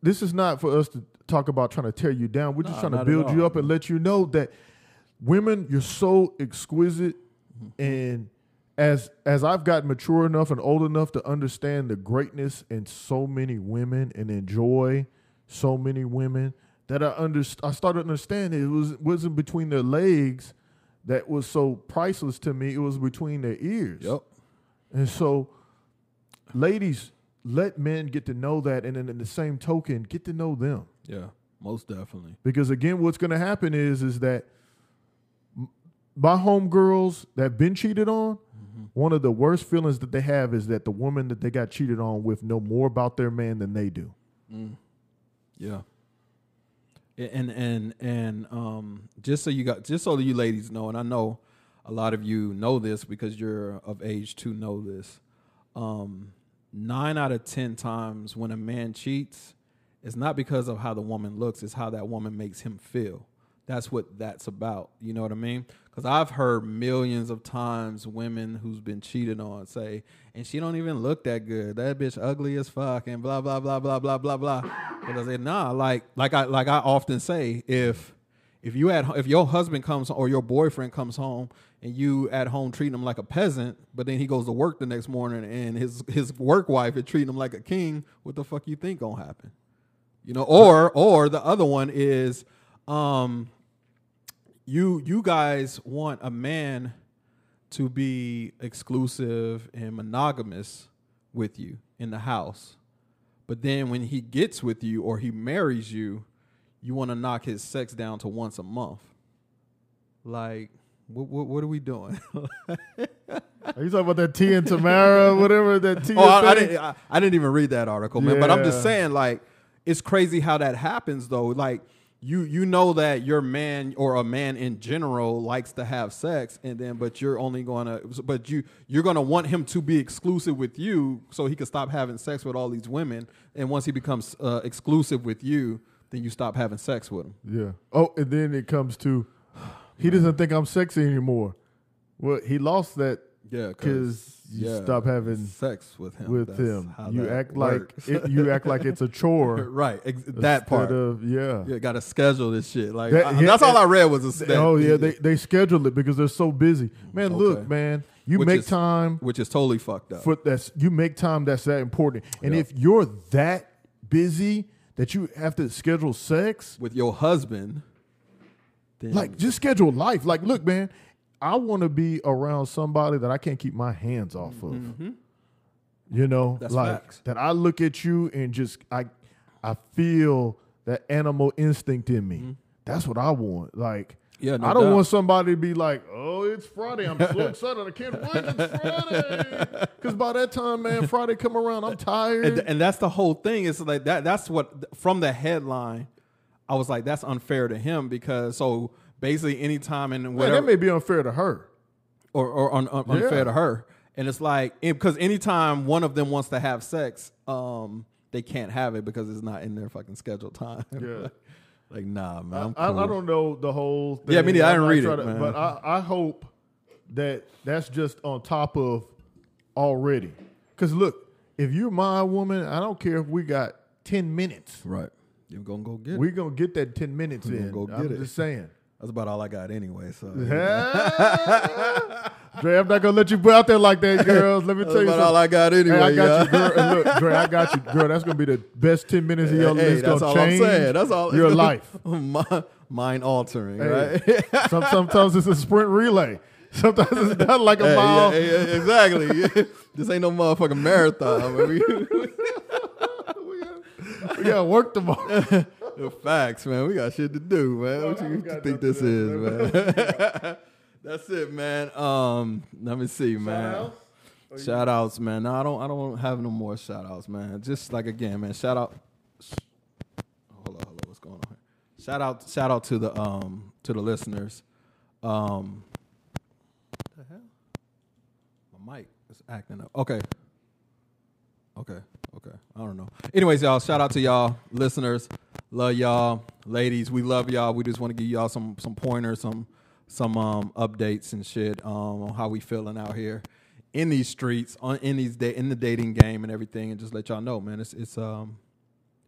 this is not for us to talk about trying to tear you down. We're just nah, trying to build you up and let you know that women, you're so exquisite. Mm-hmm. And as as I've gotten mature enough and old enough to understand the greatness in so many women and enjoy so many women. That I underst- I started understanding it was wasn't between their legs that was so priceless to me. It was between their ears. Yep. And so, ladies, let men get to know that, and then in the same token, get to know them. Yeah, most definitely. Because again, what's going to happen is is that my homegirls that have been cheated on, mm-hmm. one of the worst feelings that they have is that the woman that they got cheated on with know more about their man than they do. Mm. Yeah. And and and um, just so you got just so you ladies know, and I know a lot of you know this because you're of age to know this. Um, nine out of ten times when a man cheats, it's not because of how the woman looks; it's how that woman makes him feel. That's what that's about. You know what I mean? Because I've heard millions of times women who's been cheated on say, and she don't even look that good. That bitch ugly as fuck and blah, blah, blah, blah, blah, blah, blah. But I say, nah, like like I like I often say, if if you at if your husband comes or your boyfriend comes home and you at home treating him like a peasant, but then he goes to work the next morning and his his work wife is treating him like a king, what the fuck you think gonna happen? You know, or or the other one is Um, you you guys want a man to be exclusive and monogamous with you in the house, but then when he gets with you or he marries you, you want to knock his sex down to once a month. Like, what what, what are we doing? Are you talking about that T and Tamara, whatever that T? Oh, I, I didn't I, I didn't even read that article, man. Yeah. But I'm just saying, like, it's crazy how that happens, though. Like. You you know that your man or a man in general likes to have sex, and then but you're only gonna but you you're gonna want him to be exclusive with you so he can stop having sex with all these women. And once he becomes uh, exclusive with you, then you stop having sex with him. Yeah. Oh, and then it comes to he doesn't think I'm sexy anymore. Well, he lost that. Yeah, because you yeah, stop having sex with him. With That's him, you act works. like it, you act like it's a chore, right? Ex- that part of yeah, yeah. Got to schedule this shit. Like that, I, yeah, that's all I read was a step. Oh yeah, they they schedule it because they're so busy. Man, okay. Look, man, you which make is, time, which is totally fucked up. For that's you make time that's that important, and yep. if you're that busy that you have to schedule sex with your husband, then like just schedule life. Like, look, man. I want to be around somebody that I can't keep my hands off of. Mm-hmm. You know, that's like facts. That I look at you and just I I feel that animal instinct in me. Mm-hmm. That's what I want. Like yeah, no I don't doubt. want somebody to be like, "Oh, it's Friday. I'm so excited. I can't wait. It's Friday." Cuz by that time, man, Friday come around, I'm tired. And, and that's the whole thing. It's like that that's what from the headline I was like, that's unfair to him because so basically, any time and whatever. Man, that may be unfair to her. Or, or un, un, unfair yeah. to her. And it's like, because it, anytime one of them wants to have sex, um, they can't have it because it's not in their fucking scheduled time. Yeah. Like, nah, man. I, cool. I, I don't know the whole thing. Yeah, me neither. I didn't I read it. To, man. But I, I hope that that's just on top of already. Because, look, if you're my woman, I don't care if we got ten minutes. Right. You're going to go get We're it. We're going to get that ten minutes We're in. Go get I'm it. just saying. That's about all I got anyway. So, yeah. Dre, I'm not gonna let you put out there like that, girls. Let me That's tell you about something. all I got anyway. Hey, I got y'all. you, girl. Look, Dre, I got you, girl. That's gonna be the best ten minutes of your hey, life. That's all I'm saying. That's all. Your life, mind altering, hey. right? Sometimes it's a sprint relay. Sometimes it's not like a hey, mile. Yeah, yeah, exactly. This ain't no motherfucking marathon. We, we gotta work tomorrow. Facts, man. We got shit to do, man. What you, what you think this is, man? That's it, man. Um, let me see, man. Shout outs, man. No, I don't I don't have no more shout outs, man. Just like again, man. Shout out Hold on, hold on, what's going on here? Shout out shout out to the um to the listeners. Um what the hell? My mic is acting up. Okay. Okay, okay. I don't know. Anyways, y'all, shout out to y'all listeners. Love y'all. Ladies, we love y'all. We just want to give y'all some some pointers, some some um, updates and shit um, on how we feeling out here in these streets, on in these da- in the dating game and everything, and just let y'all know, man, it's it's um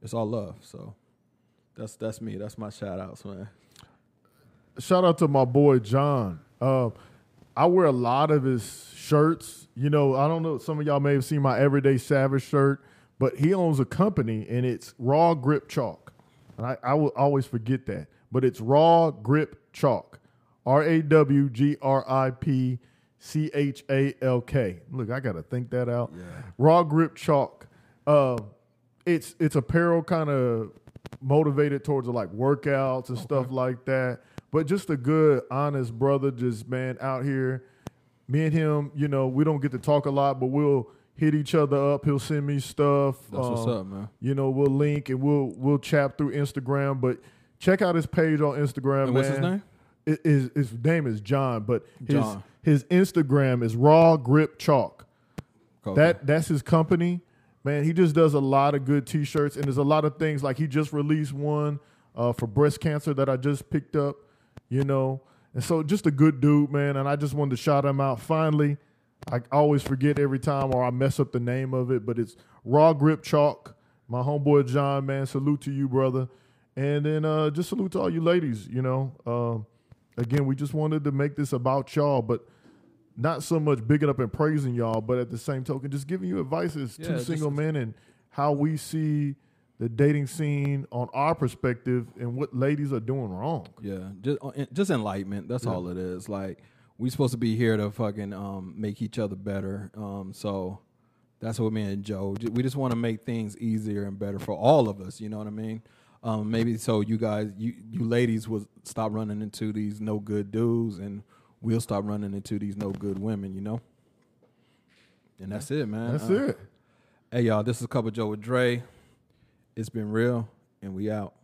it's all love. So that's that's me. That's my shout outs, man. Shout out to my boy John. Uh, I wear a lot of his shirts. You know, I don't know. Some of y'all may have seen my Everyday Savage shirt, but he owns a company and it's Raw Grip Chalk. And I, I will always forget that, but it's Raw Grip Chalk, R A W G R I P C H A L K. Look, I gotta think that out. Yeah. Raw Grip Chalk. Uh, it's it's apparel kind of motivated towards like workouts and okay. stuff like that. But just a good, honest brother, just, man, out here. Me and him, you know, we don't get to talk a lot, but we'll hit each other up. He'll send me stuff. That's um, what's up, man. You know, we'll link and we'll we'll chat through Instagram. But check out his page on Instagram, and man. What's his name? It, his, his name is John, but his John. his Instagram is Raw Grip Chalk. Cool. That that's his company, man. He just does a lot of good T-shirts, and there's a lot of things. Like he just released one uh, for breast cancer that I just picked up, you know. And so just a good dude, man, and I just wanted to shout him out. Finally, I always forget every time or I mess up the name of it, but it's Raw Grip Chalk. My homeboy John, man, salute to you, brother. And then uh, just salute to all you ladies, you know. Uh, again, we just wanted to make this about y'all, but not so much bigging up and praising y'all, but at the same token, just giving you advice as yeah, two single men and how we see the dating scene on our perspective and what ladies are doing wrong. Yeah, just just enlightenment. That's yeah. all it is. Like, we supposed to be here to fucking um, make each other better. Um, so that's what me and Joe, we just want to make things easier and better for all of us. You know what I mean? Um, maybe so you guys, you, you ladies will stop running into these no good dudes, and we'll stop running into these no good women, you know? And that's it, man. That's uh, it. Hey, y'all, this is Cup of Joe with Dre. It's been real, and we out.